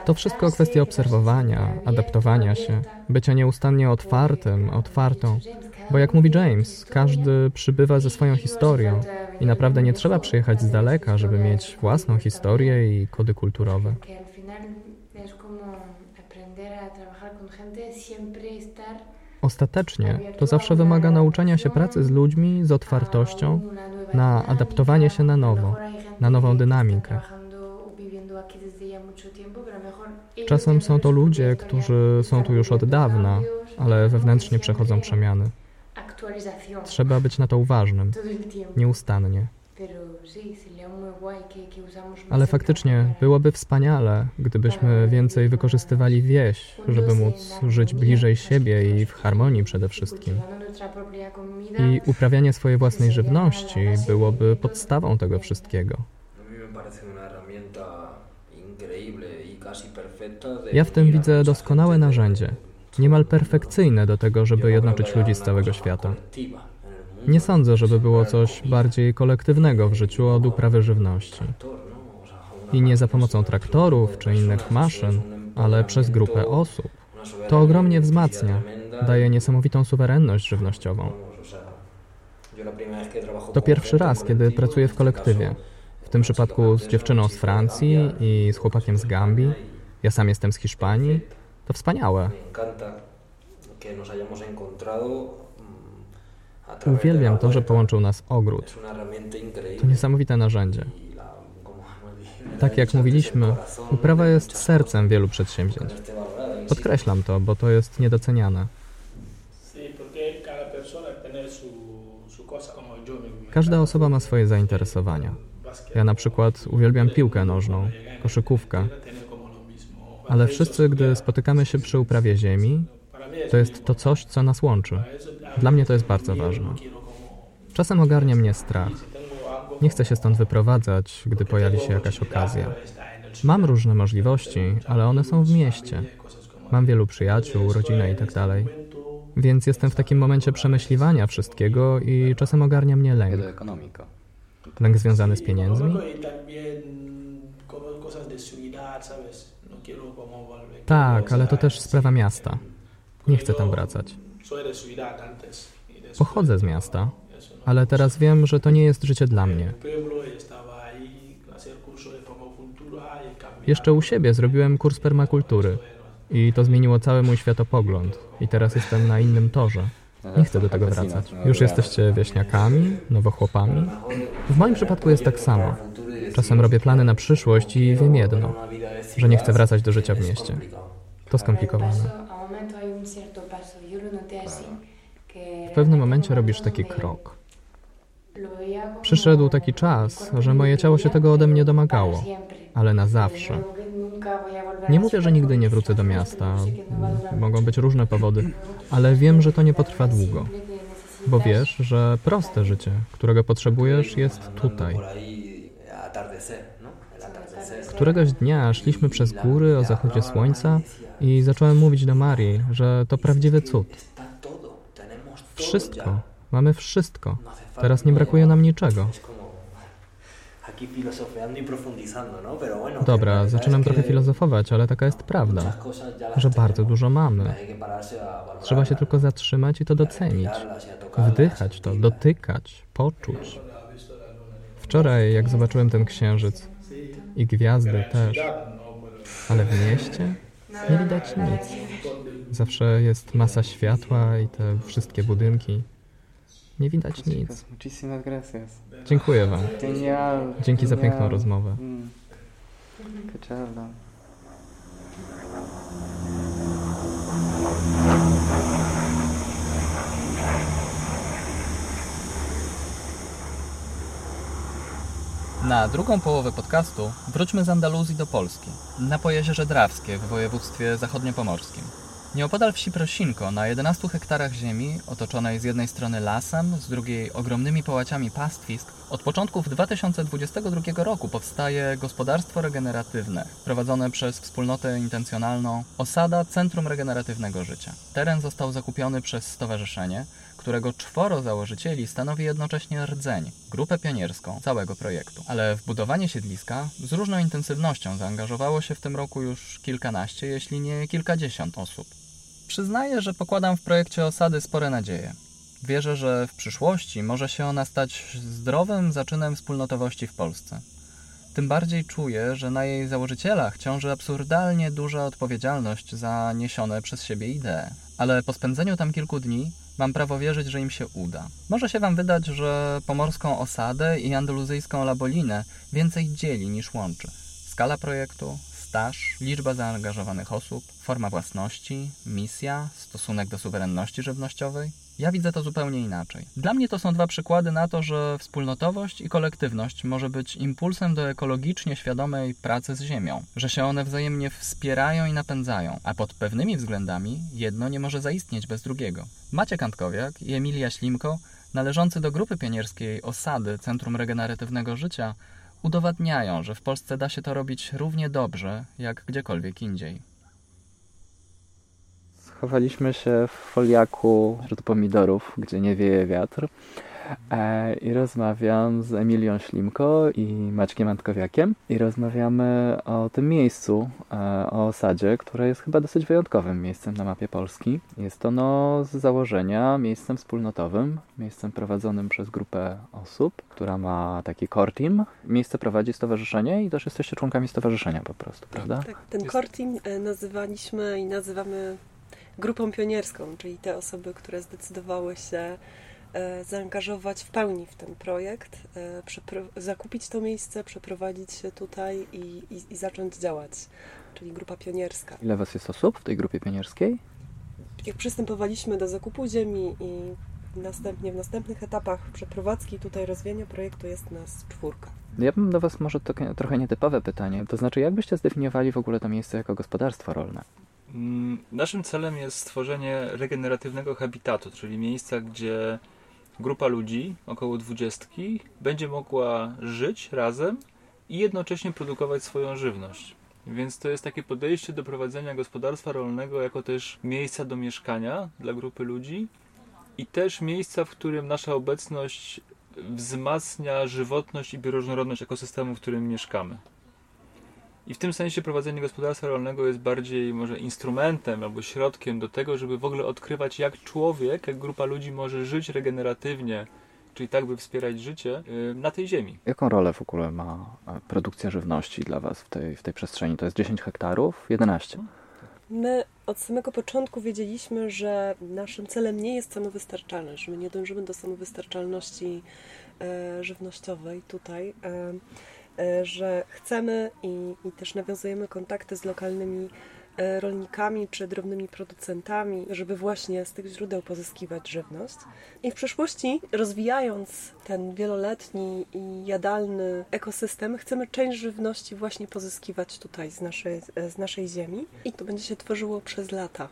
To wszystko kwestia obserwowania, adaptowania się, bycia nieustannie otwartym, otwartą. Bo jak mówi James, każdy przybywa ze swoją historią i naprawdę nie trzeba przyjechać z daleka, żeby mieć własną historię i kody kulturowe. Ostatecznie to zawsze wymaga nauczania się pracy z ludźmi z otwartością na adaptowanie się na nowo, na nową dynamikę. Czasem są to ludzie, którzy są tu już od dawna, ale wewnętrznie przechodzą przemiany. Trzeba być na to uważnym, nieustannie. Ale faktycznie byłoby wspaniale, gdybyśmy więcej wykorzystywali wieś, żeby móc żyć bliżej siebie i w harmonii przede wszystkim. I uprawianie swojej własnej żywności byłoby podstawą tego wszystkiego. Ja w tym widzę doskonałe narzędzie, niemal perfekcyjne do tego, żeby jednoczyć ludzi z całego świata. Nie sądzę, żeby było coś bardziej kolektywnego w życiu od uprawy żywności. I nie za pomocą traktorów czy innych maszyn, ale przez grupę osób. To ogromnie wzmacnia, daje niesamowitą suwerenność żywnościową. To pierwszy raz, kiedy pracuję w kolektywie. W tym przypadku z dziewczyną z Francji i z chłopakiem z Gambii. Ja sam jestem z Hiszpanii. To wspaniałe. Uwielbiam to, że połączył nas ogród. To niesamowite narzędzie. Tak jak mówiliśmy, uprawa jest sercem wielu przedsięwzięć. Podkreślam to, bo to jest niedoceniane. Każda osoba ma swoje zainteresowania. Ja na przykład uwielbiam piłkę nożną, koszykówkę. Ale wszyscy, gdy spotykamy się przy uprawie ziemi, to jest to coś, co nas łączy. Dla mnie to jest bardzo ważne. Czasem ogarnia mnie strach. Nie chcę się stąd wyprowadzać, gdy pojawi się jakaś okazja. Mam różne możliwości, ale one są w mieście. Mam wielu przyjaciół, rodzinę i tak dalej. Więc jestem w takim momencie przemyśliwania wszystkiego i czasem ogarnia mnie lęk. Lęk związany z pieniędzmi? Tak, ale to też sprawa miasta. Nie chcę tam wracać. Pochodzę z miasta, ale teraz wiem, że to nie jest życie dla mnie. Jeszcze u siebie zrobiłem kurs permakultury i to zmieniło cały mój światopogląd i teraz jestem na innym torze. Nie chcę do tego wracać. Już jesteście wieśniakami, nowochłopami. W moim przypadku jest tak samo. Czasem robię plany na przyszłość i wiem jedno, że nie chcę wracać do życia w mieście. To skomplikowane. W pewnym momencie robisz taki krok. Przyszedł taki czas, że moje ciało się tego ode mnie domagało, ale na zawsze. Nie mówię, że nigdy nie wrócę do miasta, mogą być różne powody, ale wiem, że to nie potrwa długo, bo wiesz, że proste życie, którego potrzebujesz, jest tutaj. Któregoś dnia szliśmy przez góry o zachodzie słońca i zacząłem mówić do Marii, że to prawdziwy cud. Wszystko. Mamy wszystko. Teraz nie brakuje nam niczego. Dobra, zaczynam trochę filozofować, ale taka jest prawda, że bardzo dużo mamy. Trzeba się tylko zatrzymać i to docenić. Wdychać to, dotykać, poczuć. Wczoraj, jak zobaczyłem ten księżyc i gwiazdy też, ale w mieście nie widać nic. Zawsze jest masa światła i te wszystkie budynki. Nie widać nic. Dziękuję Wam. Dzięki za piękną rozmowę. Na drugą połowę podcastu wróćmy z Andaluzji do Polski, na Pojezierze Drawskie w województwie zachodniopomorskim. Nieopodal wsi Prosinko, na jedenastu hektarach ziemi, otoczonej z jednej strony lasem, z drugiej ogromnymi połaciami pastwisk, od początków dwa tysiące dwudziestego drugiego roku powstaje gospodarstwo regeneratywne, prowadzone przez wspólnotę intencjonalną Osada Centrum Regeneratywnego Życia. Teren został zakupiony przez stowarzyszenie, którego czworo założycieli stanowi jednocześnie rdzeń, grupę pionierską całego projektu. Ale w budowanie siedliska z różną intensywnością zaangażowało się w tym roku już kilkanaście, jeśli nie kilkadziesiąt osób. Przyznaję, że pokładam w projekcie osady spore nadzieje. Wierzę, że w przyszłości może się ona stać zdrowym zaczynem wspólnotowości w Polsce. Tym bardziej czuję, że na jej założycielach ciąży absurdalnie duża odpowiedzialność za niesione przez siebie idee. Ale po spędzeniu tam kilku dni mam prawo wierzyć, że im się uda. Może się Wam wydać, że pomorską osadę i andaluzyjską La Bolinę więcej dzieli niż łączy. Skala projektu, staż, liczba zaangażowanych osób, forma własności, misja, stosunek do suwerenności żywnościowej. Ja widzę to zupełnie inaczej. Dla mnie to są dwa przykłady na to, że wspólnotowość i kolektywność może być impulsem do ekologicznie świadomej pracy z ziemią, że się one wzajemnie wspierają i napędzają, a pod pewnymi względami jedno nie może zaistnieć bez drugiego. Maciek Jątkowiak i Emilia Ślimko, należący do grupy pionierskiej Osady Centrum Regeneratywnego Życia, udowadniają, że w Polsce da się to robić równie dobrze, jak gdziekolwiek indziej. Schowaliśmy się w foliaku wśród pomidorów, gdzie nie wieje wiatr e, i rozmawiam z Emilią Ślimko i Maćkiem Jątkowiakiem i rozmawiamy o tym miejscu, e, o osadzie, które jest chyba dosyć wyjątkowym miejscem na mapie Polski. Jest ono z założenia miejscem wspólnotowym, miejscem prowadzonym przez grupę osób, która ma taki core team. Miejsce prowadzi stowarzyszenie i też jesteście członkami stowarzyszenia po prostu, prawda? Tak, ten core team nazywaliśmy i nazywamy grupą pionierską, czyli te osoby, które zdecydowały się zaangażować w pełni w ten projekt, zakupić to miejsce, przeprowadzić się tutaj i, i, i zacząć działać, czyli grupa pionierska. Ile was jest osób w tej grupie pionierskiej? Jak przystępowaliśmy do zakupu ziemi i następnie w następnych etapach przeprowadzki i tutaj rozwijania projektu jest nas czwórka. Ja bym do was może takie trochę nietypowe pytanie, to znaczy jak byście zdefiniowali w ogóle to miejsce jako gospodarstwo rolne? Naszym celem jest stworzenie regeneratywnego habitatu, czyli miejsca, gdzie grupa ludzi, około dwudziestki, będzie mogła żyć razem i jednocześnie produkować swoją żywność. Więc to jest takie podejście do prowadzenia gospodarstwa rolnego jako też miejsca do mieszkania dla grupy ludzi i też miejsca, w którym nasza obecność wzmacnia żywotność i bioróżnorodność ekosystemu, w którym mieszkamy. I w tym sensie prowadzenie gospodarstwa rolnego jest bardziej może instrumentem albo środkiem do tego, żeby w ogóle odkrywać, jak człowiek, jak grupa ludzi może żyć regeneratywnie, czyli tak, by wspierać życie na tej ziemi. Jaką rolę w ogóle ma produkcja żywności dla was w tej, w tej przestrzeni? To jest dziesięć hektarów, jedenaście. My od samego początku wiedzieliśmy, że naszym celem nie jest samowystarczalność, że my nie dążymy do samowystarczalności e, żywnościowej tutaj, e, że chcemy i, i też nawiązujemy kontakty z lokalnymi rolnikami czy drobnymi producentami, żeby właśnie z tych źródeł pozyskiwać żywność. I w przyszłości, rozwijając ten wieloletni i jadalny ekosystem, chcemy część żywności właśnie pozyskiwać tutaj z naszej, z naszej ziemi i to będzie się tworzyło przez lata.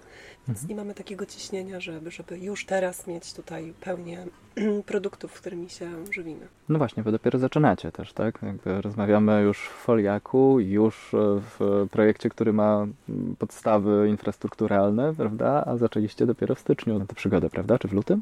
Więc mhm. nie mamy takiego ciśnienia, żeby, żeby już teraz mieć tutaj pełnię produktów, którymi się żywimy. No właśnie, bo dopiero zaczynacie też, tak? Jakby rozmawiamy już w foliaku, już w projekcie, który ma podstawy infrastrukturalne, prawda? A zaczęliście dopiero w styczniu na tę przygodę, prawda? Czy w lutym?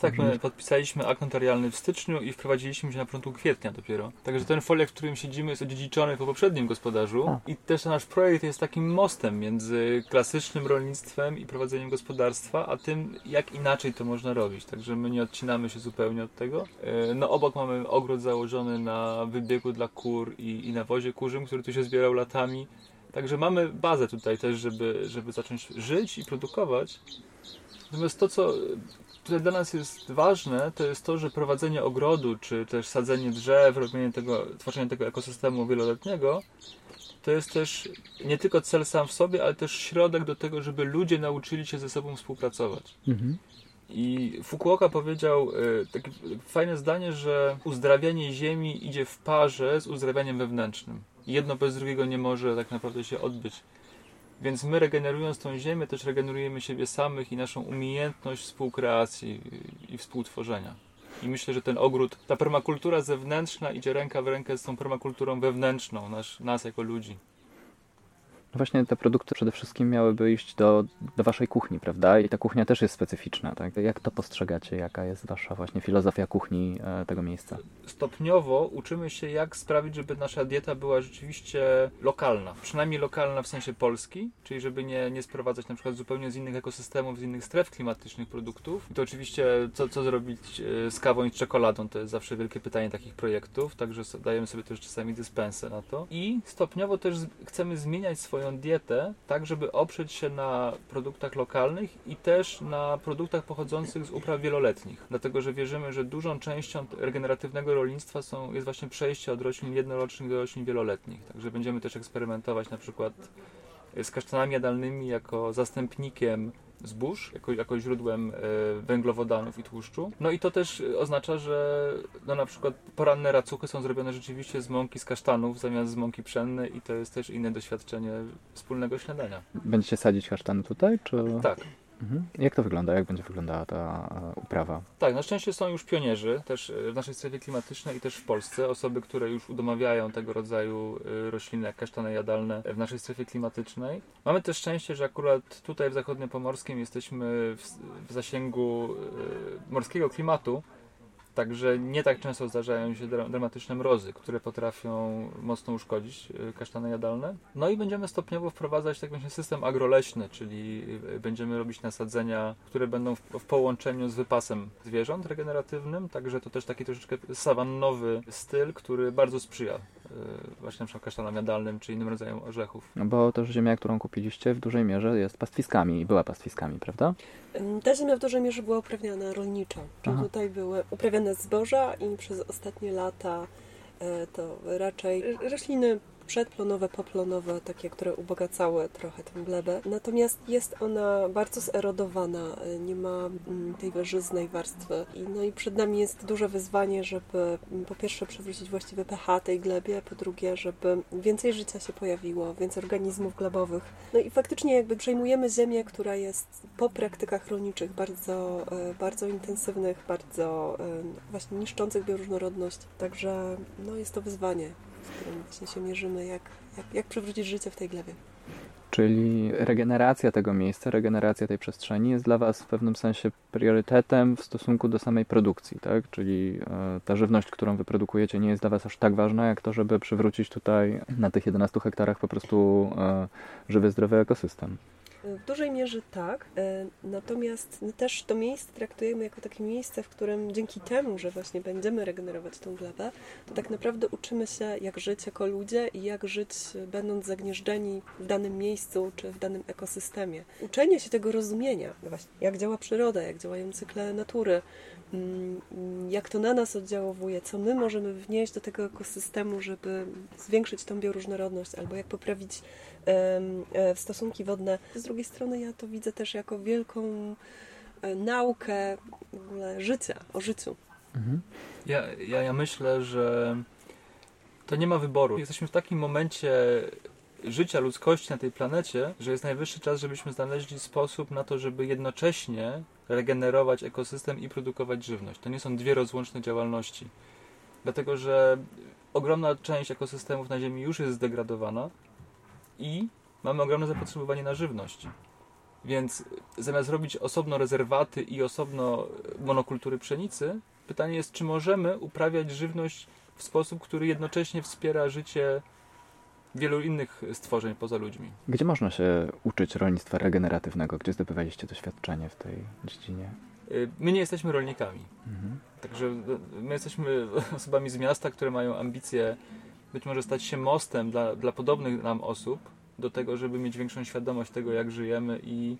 Tak, my podpisaliśmy akt notarialny w styczniu i wprowadziliśmy się na początku kwietnia dopiero. Także ten foliak, w którym siedzimy, jest odziedziczony po poprzednim gospodarzu A. i też nasz projekt jest takim mostem między klasycznym rolnictwem i prowadzeniem gospodarstwa, a tym, jak inaczej to można robić. Także my nie odcinamy się zupełnie od tego. No obok mamy ogród założony na wybiegu dla kur i, i nawozie kurzym, który tu się zbierał latami. Także mamy bazę tutaj też, żeby, żeby zacząć żyć i produkować. Natomiast to, co tutaj dla nas jest ważne, to jest to, że prowadzenie ogrodu, czy też sadzenie drzew, robienie tego, tworzenie tego ekosystemu wieloletniego, to jest też nie tylko cel sam w sobie, ale też środek do tego, żeby ludzie nauczyli się ze sobą współpracować. Mhm. I Fukuoka powiedział takie fajne zdanie, że uzdrawianie ziemi idzie w parze z uzdrawianiem wewnętrznym. Jedno bez drugiego nie może tak naprawdę się odbyć. Więc my, regenerując tą ziemię, też regenerujemy siebie samych i naszą umiejętność współkreacji i współtworzenia. I myślę, że ten ogród, ta permakultura zewnętrzna idzie ręka w rękę z tą permakulturą wewnętrzną, nas, nas jako ludzi. Właśnie te produkty przede wszystkim miałyby iść do, do waszej kuchni, prawda? I ta kuchnia też jest specyficzna, tak? Jak to postrzegacie? Jaka jest wasza właśnie filozofia kuchni e, tego miejsca? Stopniowo uczymy się, jak sprawić, żeby nasza dieta była rzeczywiście lokalna. Przynajmniej lokalna w sensie Polski, czyli żeby nie, nie sprowadzać na przykład zupełnie z innych ekosystemów, z innych stref klimatycznych produktów. I to oczywiście, co, co zrobić z kawą i z czekoladą, to jest zawsze wielkie pytanie takich projektów, także dajemy sobie też czasami dyspensę na to. I stopniowo też chcemy zmieniać swoje swoją dietę tak, żeby oprzeć się na produktach lokalnych i też na produktach pochodzących z upraw wieloletnich. Dlatego, że wierzymy, że dużą częścią regeneratywnego rolnictwa są, jest właśnie przejście od roślin jednorocznych do roślin wieloletnich. Także będziemy też eksperymentować na przykład z kasztanami jadalnymi jako zastępnikiem zbóż, jako, jako źródłem węglowodanów i tłuszczu. No i to też oznacza, że no na przykład poranne racuchy są zrobione rzeczywiście z mąki z kasztanów zamiast z mąki pszennej i to jest też inne doświadczenie wspólnego śniadania. Będziecie sadzić kasztany tutaj? Czy... Tak. Mhm. Jak to wygląda? Jak będzie wyglądała ta uprawa? Tak, na szczęście są już pionierzy też w naszej strefie klimatycznej i też w Polsce. Osoby, które już udomawiają tego rodzaju rośliny, jak kasztany jadalne w naszej strefie klimatycznej. Mamy też szczęście, że akurat tutaj w Zachodniopomorskim jesteśmy w zasięgu morskiego klimatu. Także nie tak często zdarzają się dramatyczne mrozy, które potrafią mocno uszkodzić kasztany jadalne. No i będziemy stopniowo wprowadzać tak właśnie system agroleśny, czyli będziemy robić nasadzenia, które będą w, w połączeniu z wypasem zwierząt regeneratywnym. Także to też taki troszeczkę sawannowy styl, który bardzo sprzyja właśnie kasztanom jadalnym czy innym rodzajom orzechów. No bo też ziemia, którą kupiliście w dużej mierze jest pastwiskami i była pastwiskami, prawda? Ta ziemia w dużej mierze była uprawniana rolniczo. Czyli tutaj były uprawiane zboża i przez ostatnie lata to raczej rośliny przedplonowe, poplonowe, takie, które ubogacały trochę tę glebę. Natomiast jest ona bardzo zerodowana, nie ma tej wyżyznej warstwy. No i przed nami jest duże wyzwanie, żeby po pierwsze przywrócić właściwy pH tej glebie, po drugie, żeby więcej życia się pojawiło, więcej organizmów glebowych. No i faktycznie jakby przejmujemy ziemię, która jest po praktykach rolniczych bardzo, bardzo intensywnych, bardzo właśnie niszczących bioróżnorodność. Także no jest to wyzwanie, z którym właśnie się mierzymy, jak, jak, jak przywrócić życie w tej glebie. Czyli regeneracja tego miejsca, regeneracja tej przestrzeni jest dla Was w pewnym sensie priorytetem w stosunku do samej produkcji, tak? Czyli ta żywność, którą Wy produkujecie, nie jest dla Was aż tak ważna, jak to, żeby przywrócić tutaj na tych jedenastu hektarach po prostu żywy, zdrowy ekosystem. W dużej mierze tak, natomiast też to miejsce traktujemy jako takie miejsce, w którym dzięki temu, że właśnie będziemy regenerować tą glebę, to tak naprawdę uczymy się, jak żyć jako ludzie i jak żyć będąc zagnieżdżeni w danym miejscu czy w danym ekosystemie. Uczenie się tego rozumienia, właśnie jak działa przyroda, jak działają cykle natury, jak to na nas oddziałowuje, co my możemy wnieść do tego ekosystemu, żeby zwiększyć tą bioróżnorodność albo jak poprawić stosunki wodne. Z drugiej strony ja to widzę też jako wielką naukę w ogóle życia, o życiu. Mhm. Ja, ja, ja myślę, że to nie ma wyboru. Jesteśmy w takim momencie życia ludzkości na tej planecie, że jest najwyższy czas, żebyśmy znaleźli sposób na to, żeby jednocześnie regenerować ekosystem i produkować żywność. To nie są dwie rozłączne działalności. Dlatego, że ogromna część ekosystemów na Ziemi już jest zdegradowana i mamy ogromne zapotrzebowanie na żywność. Więc zamiast robić osobno rezerwaty i osobno monokultury pszenicy, pytanie jest, czy możemy uprawiać żywność w sposób, który jednocześnie wspiera życie wielu innych stworzeń poza ludźmi. Gdzie można się uczyć rolnictwa regeneratywnego? Gdzie zdobywaliście doświadczenie w tej dziedzinie? My nie jesteśmy rolnikami. Mhm. Także my jesteśmy osobami z miasta, które mają ambicje być może stać się mostem dla, dla podobnych nam osób do tego, żeby mieć większą świadomość tego, jak żyjemy i,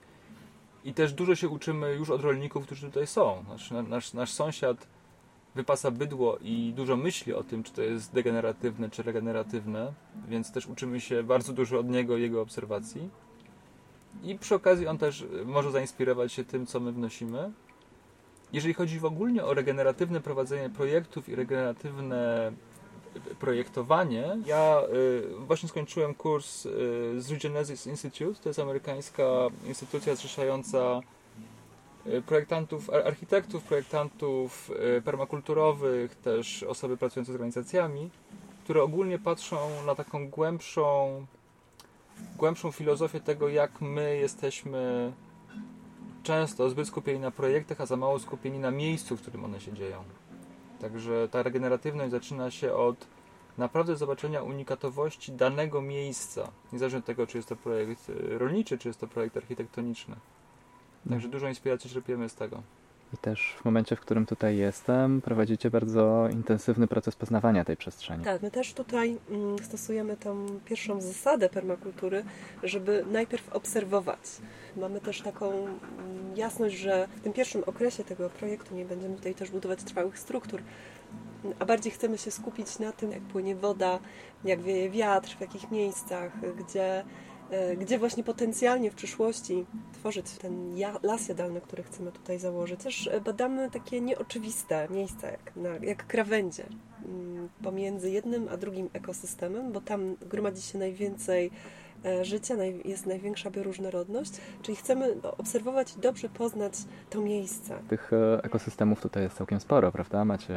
i też dużo się uczymy już od rolników, którzy tutaj są. Nasz, nasz, nasz sąsiad wypasa bydło i dużo myśli o tym, czy to jest degeneratywne, czy regeneratywne, więc też uczymy się bardzo dużo od niego i jego obserwacji. I przy okazji on też może zainspirować się tym, co my wnosimy. Jeżeli chodzi w ogólnie o regeneratywne prowadzenie projektów i regeneratywne projektowanie. Ja y, właśnie skończyłem kurs y, z ReGenesis Institute, to jest amerykańska instytucja zrzeszająca y, projektantów, architektów, projektantów y, permakulturowych, też osoby pracujące z organizacjami, które ogólnie patrzą na taką głębszą, głębszą filozofię tego, jak my jesteśmy często zbyt skupieni na projektach, a za mało skupieni na miejscu, w którym one się dzieją. Także ta regeneratywność zaczyna się od naprawdę zobaczenia unikatowości danego miejsca. Niezależnie od tego, czy jest to projekt rolniczy, czy jest to projekt architektoniczny. Także dużo inspiracji czerpiemy z tego. I też w momencie, w którym tutaj jestem, prowadzicie bardzo intensywny proces poznawania tej przestrzeni. Tak, my też tutaj stosujemy tą pierwszą zasadę permakultury, żeby najpierw obserwować. Mamy też taką jasność, że w tym pierwszym okresie tego projektu nie będziemy tutaj też budować trwałych struktur, a bardziej chcemy się skupić na tym, jak płynie woda, jak wieje wiatr, w jakich miejscach, gdzie... gdzie właśnie potencjalnie w przyszłości tworzyć ten las jadalny, który chcemy tutaj założyć. Też badamy takie nieoczywiste miejsca, jak, na, jak krawędzie pomiędzy jednym a drugim ekosystemem, bo tam gromadzi się najwięcej życia, jest największa bioróżnorodność, czyli chcemy obserwować i dobrze poznać to miejsce. Tych ekosystemów tutaj jest całkiem sporo, prawda? Macie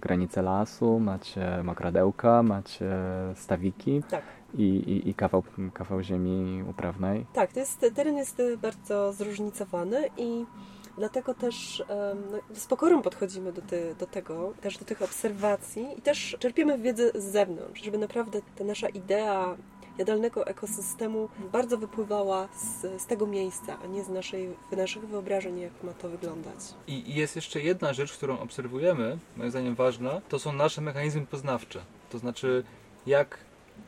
granicę lasu, macie mokradełka, macie stawiki. Tak. I, i, i kawał, kawał ziemi uprawnej. Tak, to jest, teren jest bardzo zróżnicowany i dlatego też no, z pokorą podchodzimy do, ty, do tego, też do tych obserwacji i też czerpiemy wiedzę z zewnątrz, żeby naprawdę ta nasza idea jadalnego ekosystemu bardzo wypływała z, z tego miejsca, a nie z naszej, naszych wyobrażeń, jak ma to wyglądać. I jest jeszcze jedna rzecz, którą obserwujemy, moim zdaniem ważna, to są nasze mechanizmy poznawcze. To znaczy, jak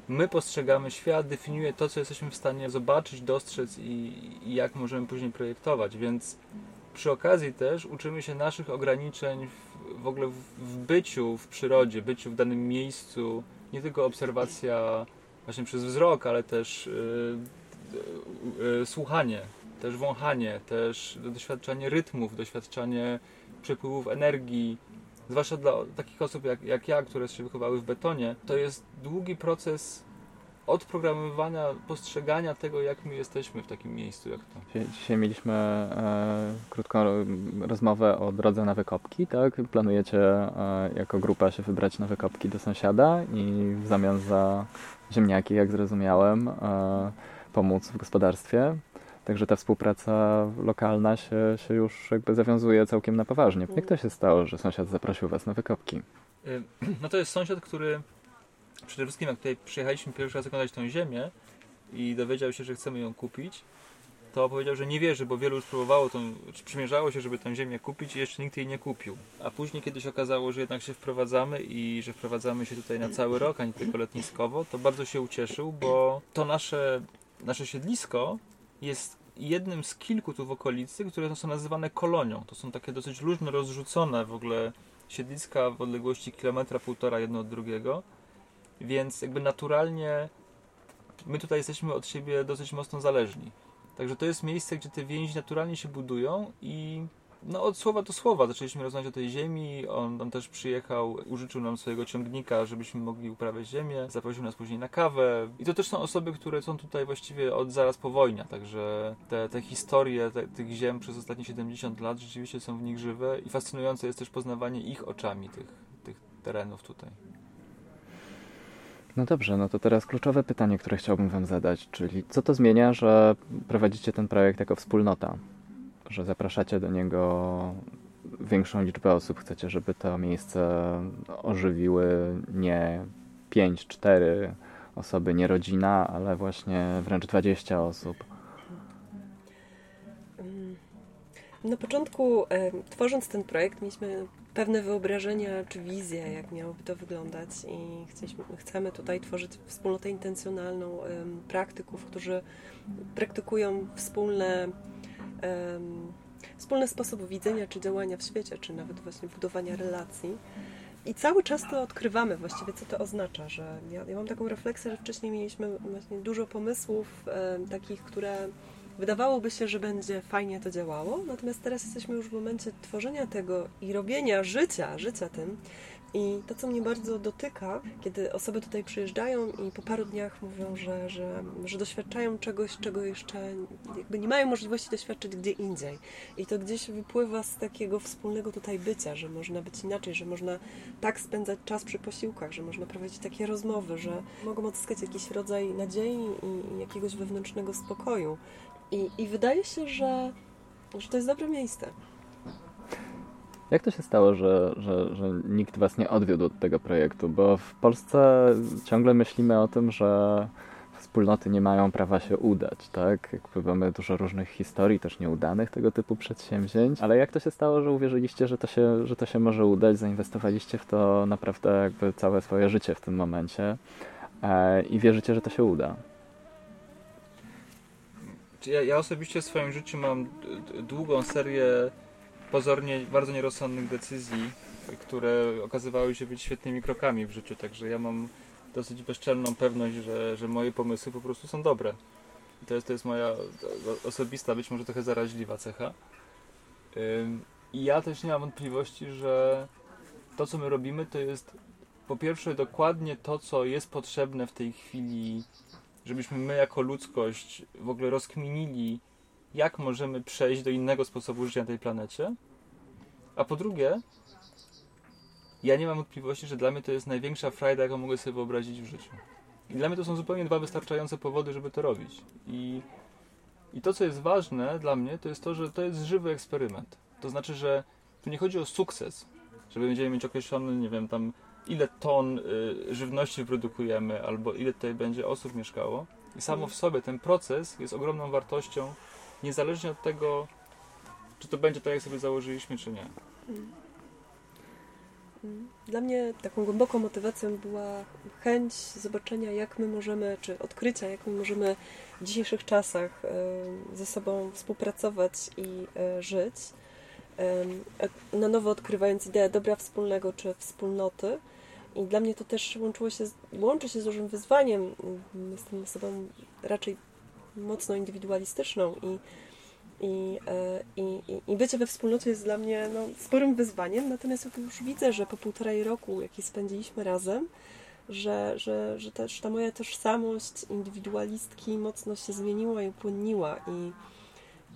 my postrzegamy świat, definiuje to, co jesteśmy w stanie zobaczyć, dostrzec i, i jak możemy później projektować, więc przy okazji też uczymy się naszych ograniczeń w, w ogóle w, w byciu w przyrodzie, byciu w danym miejscu, nie tylko obserwacja właśnie przez wzrok, ale też yy, yy, słuchanie, też wąchanie, też doświadczanie rytmów, doświadczanie przepływów energii. Zwłaszcza dla takich osób jak, jak ja, które się wychowały w betonie, to jest długi proces odprogramowania, postrzegania tego, jak my jesteśmy w takim miejscu, jak to. Dzisiaj mieliśmy e, krótką rozmowę o drodze na wykopki, tak? Planujecie e, jako grupa się wybrać na wykopki do sąsiada i w zamian za ziemniaki, jak zrozumiałem, e, pomóc w gospodarstwie. Także ta współpraca lokalna się, się już jakby zawiązuje całkiem na poważnie. Jak to się stało, że sąsiad zaprosił was na wykopki? No to jest sąsiad, który przede wszystkim jak tutaj przyjechaliśmy pierwszy raz oglądać tą ziemię i dowiedział się, że chcemy ją kupić, to powiedział, że nie wierzy, bo wielu już próbowało, tą, czy przymierzało się, żeby tę ziemię kupić i jeszcze nikt jej nie kupił. A później kiedy się okazało, że jednak się wprowadzamy i że wprowadzamy się tutaj na cały rok, a nie tylko letniskowo, to bardzo się ucieszył, bo to nasze, nasze siedlisko jest jednym z kilku tu w okolicy, które są nazywane kolonią. To są takie dosyć luźno rozrzucone w ogóle siedliska w odległości kilometra, półtora jedno od drugiego, więc jakby naturalnie my tutaj jesteśmy od siebie dosyć mocno zależni. Także to jest miejsce, gdzie te więzi naturalnie się budują i no od słowa do słowa zaczęliśmy rozmawiać o tej ziemi, on, on też przyjechał, użyczył nam swojego ciągnika, żebyśmy mogli uprawiać ziemię, zaprosił nas później na kawę i to też są osoby, które są tutaj właściwie od zaraz po wojnie, także te, te historie te, tych ziem przez ostatnie siedemdziesiąt lat rzeczywiście są w nich żywe i fascynujące jest też poznawanie ich oczami tych, tych terenów tutaj. No dobrze, no to teraz kluczowe pytanie, które chciałbym wam zadać, czyli co to zmienia, że prowadzicie ten projekt jako wspólnota? Że zapraszacie do niego większą liczbę osób. Chcecie, żeby to miejsce ożywiły nie pięć, cztery osoby, nie rodzina, ale właśnie wręcz dwadzieścia osób. Na początku, tworząc ten projekt, mieliśmy pewne wyobrażenia czy wizje, jak miałoby to wyglądać i chcieliśmy, chcemy tutaj tworzyć wspólnotę intencjonalną praktyków, którzy praktykują wspólne wspólny sposób widzenia czy działania w świecie, czy nawet właśnie budowania relacji. I cały czas to odkrywamy właściwie, co to oznacza, że ja, ja mam taką refleksję, że wcześniej mieliśmy właśnie dużo pomysłów e, takich, które wydawałoby się, że będzie fajnie to działało, natomiast teraz jesteśmy już w momencie tworzenia tego i robienia życia, życia tym. I to, co mnie bardzo dotyka, kiedy osoby tutaj przyjeżdżają i po paru dniach mówią, że, że, że doświadczają czegoś, czego jeszcze jakby nie mają możliwości doświadczyć gdzie indziej. I to gdzieś wypływa z takiego wspólnego tutaj bycia, że można być inaczej, że można tak spędzać czas przy posiłkach, że można prowadzić takie rozmowy, że mogą odzyskać jakiś rodzaj nadziei i, i jakiegoś wewnętrznego spokoju. I, i wydaje się, że, że to jest dobre miejsce. Jak to się stało, że, że, że nikt was nie odwiódł od tego projektu? Bo w Polsce ciągle myślimy o tym, że wspólnoty nie mają prawa się udać, tak? Jakby mamy dużo różnych historii, też nieudanych tego typu przedsięwzięć, ale jak to się stało, że uwierzyliście, że to się, że to się może udać, zainwestowaliście w to naprawdę jakby całe swoje życie w tym momencie e, i wierzycie, że to się uda? Ja, ja osobiście w swoim życiu mam długą serię pozornie bardzo nierozsądnych decyzji, które okazywały się być świetnymi krokami w życiu, także ja mam dosyć bezczelną pewność, że, że moje pomysły po prostu są dobre. I to jest, to jest moja osobista, być może trochę zaraźliwa cecha. I ja też nie mam wątpliwości, że to, co my robimy, to jest po pierwsze dokładnie to, co jest potrzebne w tej chwili, żebyśmy my jako ludzkość w ogóle rozkminili, jak możemy przejść do innego sposobu życia na tej planecie. A po drugie, ja nie mam wątpliwości, że dla mnie to jest największa frajda, jaką mogę sobie wyobrazić w życiu. I dla mnie to są zupełnie dwa wystarczające powody, żeby to robić. I, i to, co jest ważne dla mnie, to jest to, że to jest żywy eksperyment. To znaczy, że tu nie chodzi o sukces, że będziemy mieć określony, nie wiem, tam ile ton y, żywności wyprodukujemy, albo ile tutaj będzie osób mieszkało. I samo w sobie ten proces jest ogromną wartością, niezależnie od tego, czy to będzie tak, jak sobie założyliśmy, czy nie. Dla mnie taką głęboką motywacją była chęć zobaczenia, jak my możemy, czy odkrycia, jak my możemy w dzisiejszych czasach ze sobą współpracować i żyć, na nowo odkrywając ideę dobra wspólnego czy wspólnoty. I dla mnie to też łączyło się, łączy się z dużym wyzwaniem. Jestem osobą raczej mocno indywidualistyczną i I, i, i bycie we wspólnocie jest dla mnie no, sporym wyzwaniem, natomiast już widzę, że po półtorej roku, jaki spędziliśmy razem, że, że, że też ta moja tożsamość indywidualistki mocno się zmieniła i upłynniła i,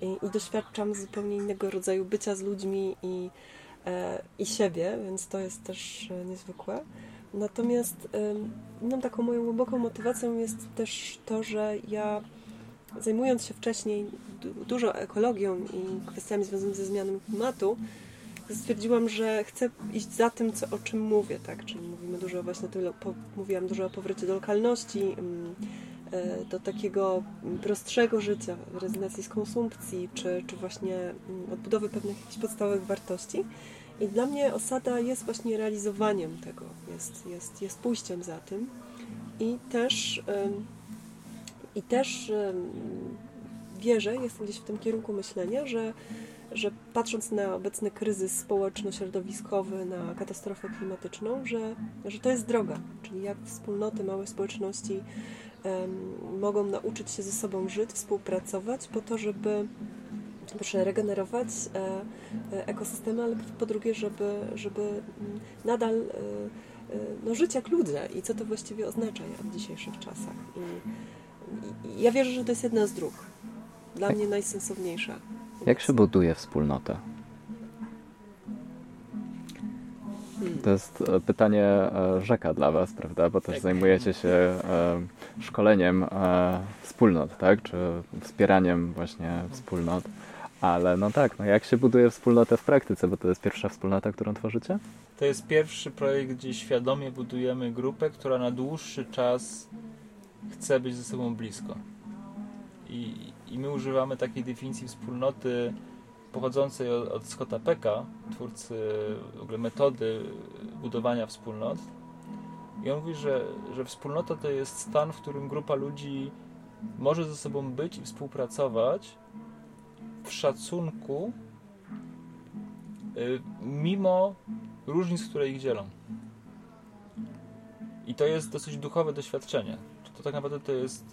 i, i doświadczam zupełnie innego rodzaju bycia z ludźmi i, i siebie, więc to jest też niezwykłe. Natomiast no, taką moją głęboką motywacją jest też to, że ja zajmując się wcześniej dużo ekologią i kwestiami związanymi ze zmianą klimatu, stwierdziłam, że chcę iść za tym, co, o czym mówię, tak? Czyli mówimy dużo właśnie po, mówiłam dużo o powrocie do lokalności, do takiego prostszego życia, rezygnacji z konsumpcji, czy, czy właśnie odbudowy pewnych jakichś podstawowych wartości. I dla mnie osada jest właśnie realizowaniem tego, jest, jest, jest pójściem za tym. I też... I też wierzę, jestem gdzieś w tym kierunku myślenia, że, że patrząc na obecny kryzys społeczno-środowiskowy, na katastrofę klimatyczną, że, że to jest droga, czyli jak wspólnoty, małe społeczności um, mogą nauczyć się ze sobą żyć, współpracować po to, żeby muszę regenerować ekosystemy, ale po drugie, żeby, żeby nadal no, żyć jak ludzie i co to właściwie oznacza w dzisiejszych czasach. I, Ja wierzę, że to jest jedna z dróg. Dla mnie najsensowniejsza. Jak się buduje wspólnotę? Hmm. To jest pytanie rzeka dla Was, prawda? Bo też zajmujecie się szkoleniem wspólnot, tak? Czy wspieraniem właśnie wspólnot. Ale no tak, no jak się buduje wspólnotę w praktyce? Bo to jest pierwsza wspólnota, którą tworzycie? To jest pierwszy projekt, gdzie świadomie budujemy grupę, która na dłuższy czas chce być ze sobą blisko. I, i my używamy takiej definicji wspólnoty pochodzącej od, od Scotta Pecka, twórcy w ogóle metody budowania wspólnot. I on mówi, że, że wspólnota to jest stan, w którym grupa ludzi może ze sobą być i współpracować w szacunku mimo różnic, które ich dzielą. I to jest dosyć duchowe doświadczenie. To tak naprawdę to jest,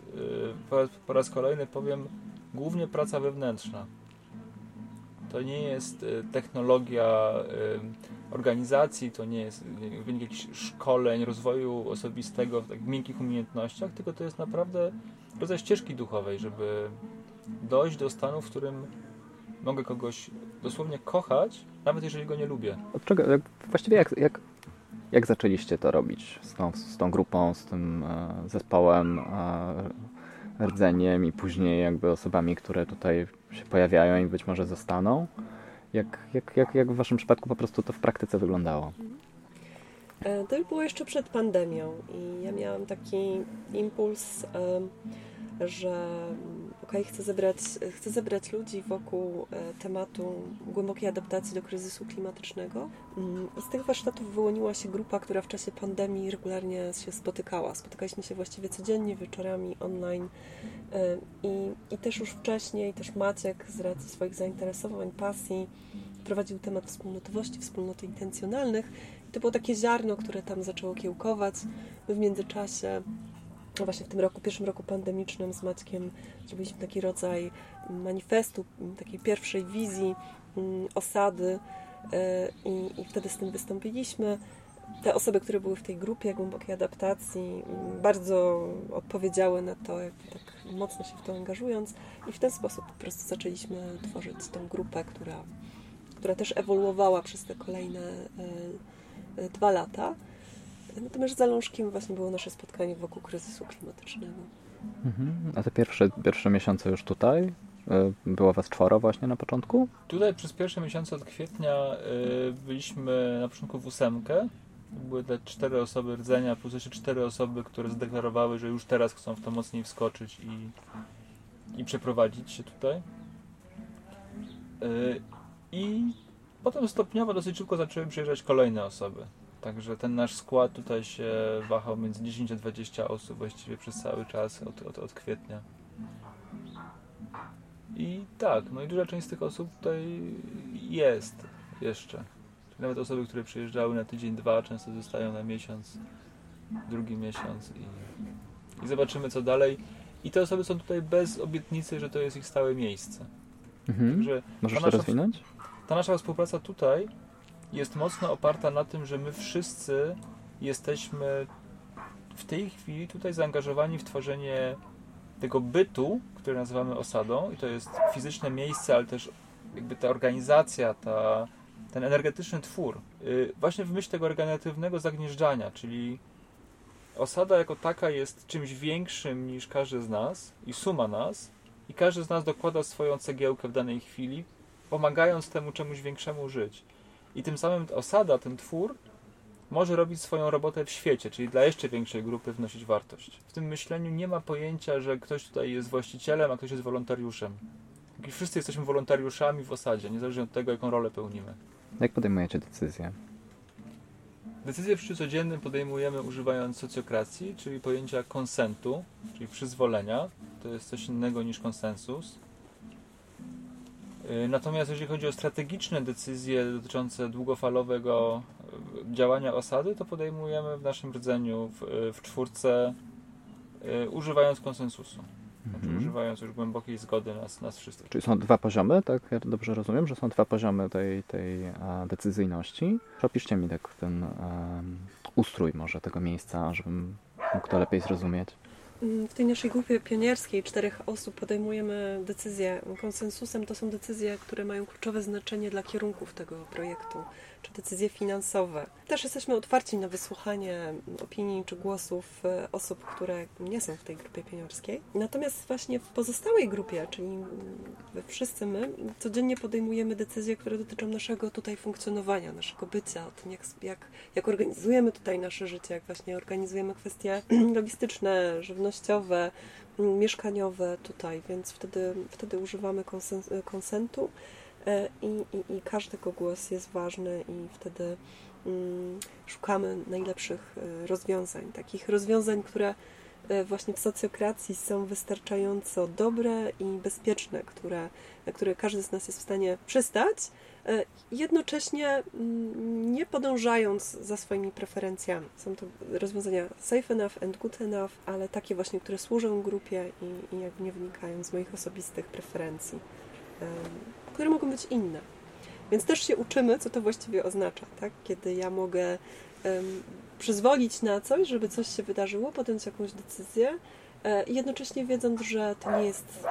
po raz, po raz kolejny powiem, głównie praca wewnętrzna. To nie jest technologia organizacji, to nie jest wynik jakichś szkoleń, rozwoju osobistego, tak, miękkich umiejętnościach, tylko to jest naprawdę rodzaj ścieżki duchowej, żeby dojść do stanu, w którym mogę kogoś dosłownie kochać, nawet jeżeli go nie lubię. Od czego? Właściwie jak... jak... Jak zaczęliście to robić z tą, z tą grupą, z tym e, zespołem, e, rdzeniem i później jakby osobami, które tutaj się pojawiają i być może zostaną? Jak, jak, jak, jak w Waszym przypadku po prostu to w praktyce wyglądało? To było jeszcze przed pandemią i ja miałam taki impuls, że okej, chcę zebrać, chcę zebrać ludzi wokół tematu głębokiej adaptacji do kryzysu klimatycznego. Z tych warsztatów wyłoniła się grupa, która w czasie pandemii regularnie się spotykała. Spotykaliśmy się właściwie codziennie, wieczorami, online i, i też już wcześniej, też Maciek z racji swoich zainteresowań, pasji prowadził temat wspólnotowości, wspólnoty intencjonalnych. I to było takie ziarno, które tam zaczęło kiełkować. My w międzyczasie, no właśnie w tym roku, pierwszym roku pandemicznym z Maćkiem zrobiliśmy taki rodzaj manifestu, takiej pierwszej wizji osady i, i wtedy z tym wystąpiliśmy. Te osoby, które były w tej grupie głębokiej adaptacji, bardzo odpowiedziały na to, jakby tak mocno się w to angażując i w ten sposób po prostu zaczęliśmy tworzyć tą grupę, która, która też ewoluowała przez te kolejne dwa lata. Natomiast zalążkiem właśnie było nasze spotkanie wokół kryzysu klimatycznego. Mhm. A te pierwsze, pierwsze miesiące już tutaj? Było Was czworo właśnie na początku? Tutaj przez pierwsze miesiące od kwietnia byliśmy na początku w ósemkę. Były te cztery osoby rdzenia, plus jeszcze cztery osoby, które zadeklarowały, że już teraz chcą w to mocniej wskoczyć i, i przeprowadzić się tutaj. I potem stopniowo dosyć szybko zaczęły przyjeżdżać kolejne osoby. Także ten nasz skład tutaj się wahał między dziesięć a dwadzieścia osób właściwie przez cały czas od, od, od kwietnia. I tak, no i duża część z tych osób tutaj jest jeszcze. Nawet osoby, które przyjeżdżały na tydzień, dwa, często zostają na miesiąc, drugi miesiąc i, i zobaczymy co dalej. I te osoby są tutaj bez obietnicy, że to jest ich stałe miejsce. Mhm. Także możesz to rozwinąć? Ta nasza współpraca tutaj jest mocno oparta na tym, że my wszyscy jesteśmy w tej chwili tutaj zaangażowani w tworzenie tego bytu, który nazywamy osadą i to jest fizyczne miejsce, ale też jakby ta organizacja, ta, ten energetyczny twór. Właśnie w myśl tego regeneratywnego zagnieżdżania, czyli osada jako taka jest czymś większym niż każdy z nas i suma nas i każdy z nas dokłada swoją cegiełkę w danej chwili, pomagając temu czemuś większemu żyć. I tym samym osada, ten twór, może robić swoją robotę w świecie, czyli dla jeszcze większej grupy wnosić wartość. W tym myśleniu nie ma pojęcia, że ktoś tutaj jest właścicielem, a ktoś jest wolontariuszem. Wszyscy jesteśmy wolontariuszami w osadzie, niezależnie od tego, jaką rolę pełnimy. Jak podejmujecie decyzje? Decyzje w życiu codziennym podejmujemy używając socjokracji, czyli pojęcia konsentu, czyli przyzwolenia. To jest coś innego niż konsensus. Natomiast jeżeli chodzi o strategiczne decyzje dotyczące długofalowego działania osady, to podejmujemy w naszym rdzeniu w, w czwórce, y, używając konsensusu, mhm. znaczy używając już głębokiej zgody nas, nas wszystkich. Czyli są dwa poziomy, tak? Ja dobrze rozumiem, że są dwa poziomy tej, tej a, decyzyjności. Opiszcie mi tak ten a, ustrój może tego miejsca, żebym mógł to lepiej zrozumieć. W tej naszej grupie pionierskiej czterech osób podejmujemy decyzje konsensusem. To są decyzje, które mają kluczowe znaczenie dla kierunków tego projektu, czy decyzje finansowe. Też jesteśmy otwarci na wysłuchanie opinii czy głosów osób, które nie są w tej grupie pionierskiej. Natomiast właśnie w pozostałej grupie, czyli wszyscy my, codziennie podejmujemy decyzje, które dotyczą naszego tutaj funkcjonowania, naszego bycia, o tym jak, jak, jak organizujemy tutaj nasze życie, jak właśnie organizujemy kwestie logistyczne, żywności, mieszkaniowe tutaj, więc wtedy, wtedy używamy konsen, konsentu i, i, i każdy głos jest ważny i wtedy mm, szukamy najlepszych rozwiązań, takich rozwiązań, które właśnie w socjokracji są wystarczająco dobre i bezpieczne, które, na które każdy z nas jest w stanie przystać, jednocześnie nie podążając za swoimi preferencjami. Są to rozwiązania safe enough and good enough, ale takie właśnie, które służą grupie i, i jakby nie wynikają z moich osobistych preferencji, które mogą być inne. Więc też się uczymy, co to właściwie oznacza, tak? Kiedy ja mogę um, przyzwolić na coś, żeby coś się wydarzyło, podjąć jakąś decyzję e, i jednocześnie wiedząc, że to nie jest,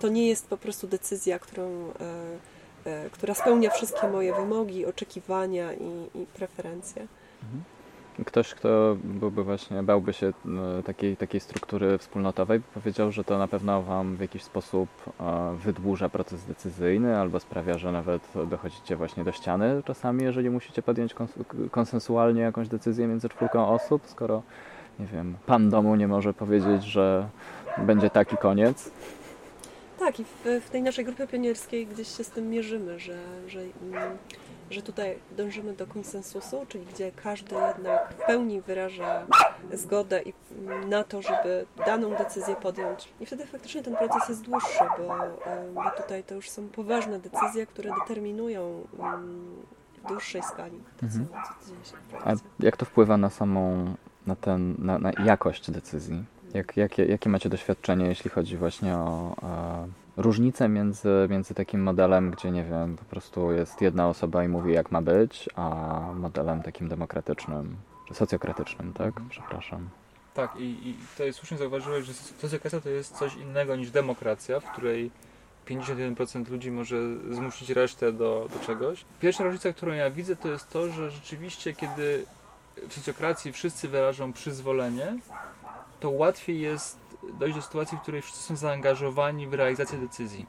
to nie jest po prostu decyzja, którą, e, e, która spełnia wszystkie moje wymogi, oczekiwania i, i preferencje. Mhm. Ktoś, kto byłby właśnie, bałby się takiej, takiej struktury wspólnotowej, powiedział, że to na pewno Wam w jakiś sposób wydłuża proces decyzyjny albo sprawia, że nawet dochodzicie właśnie do ściany czasami, jeżeli musicie podjąć konsensualnie jakąś decyzję między czwórką osób, skoro, nie wiem, pan domu nie może powiedzieć, że będzie taki koniec. Tak, i w, w tej naszej grupie pionierskiej gdzieś się z tym mierzymy, że, że, że tutaj dążymy do konsensusu, czyli gdzie każdy jednak w pełni wyraża zgodę i na to, żeby daną decyzję podjąć. I wtedy faktycznie ten proces jest dłuższy, bo, bo tutaj to już są poważne decyzje, które determinują w dłuższej skali to, mhm. co, co dzieje się w pracy. A jak to wpływa na samą, na, ten, na, na jakość decyzji? Jak, jakie, jakie macie doświadczenie, jeśli chodzi właśnie o e, różnicę między, między takim modelem, gdzie, nie wiem, po prostu jest jedna osoba i mówi, jak ma być, a modelem takim demokratycznym, socjokratycznym, tak? Przepraszam. Tak, i, i tutaj słusznie zauważyłeś, że socjokracja to jest coś innego niż demokracja, w której pięćdziesiąt jeden procent ludzi może zmusić resztę do, do czegoś. Pierwsza różnica, którą ja widzę, to jest to, że rzeczywiście, kiedy w socjokracji wszyscy wyrażą przyzwolenie, to łatwiej jest dojść do sytuacji, w której wszyscy są zaangażowani w realizację decyzji.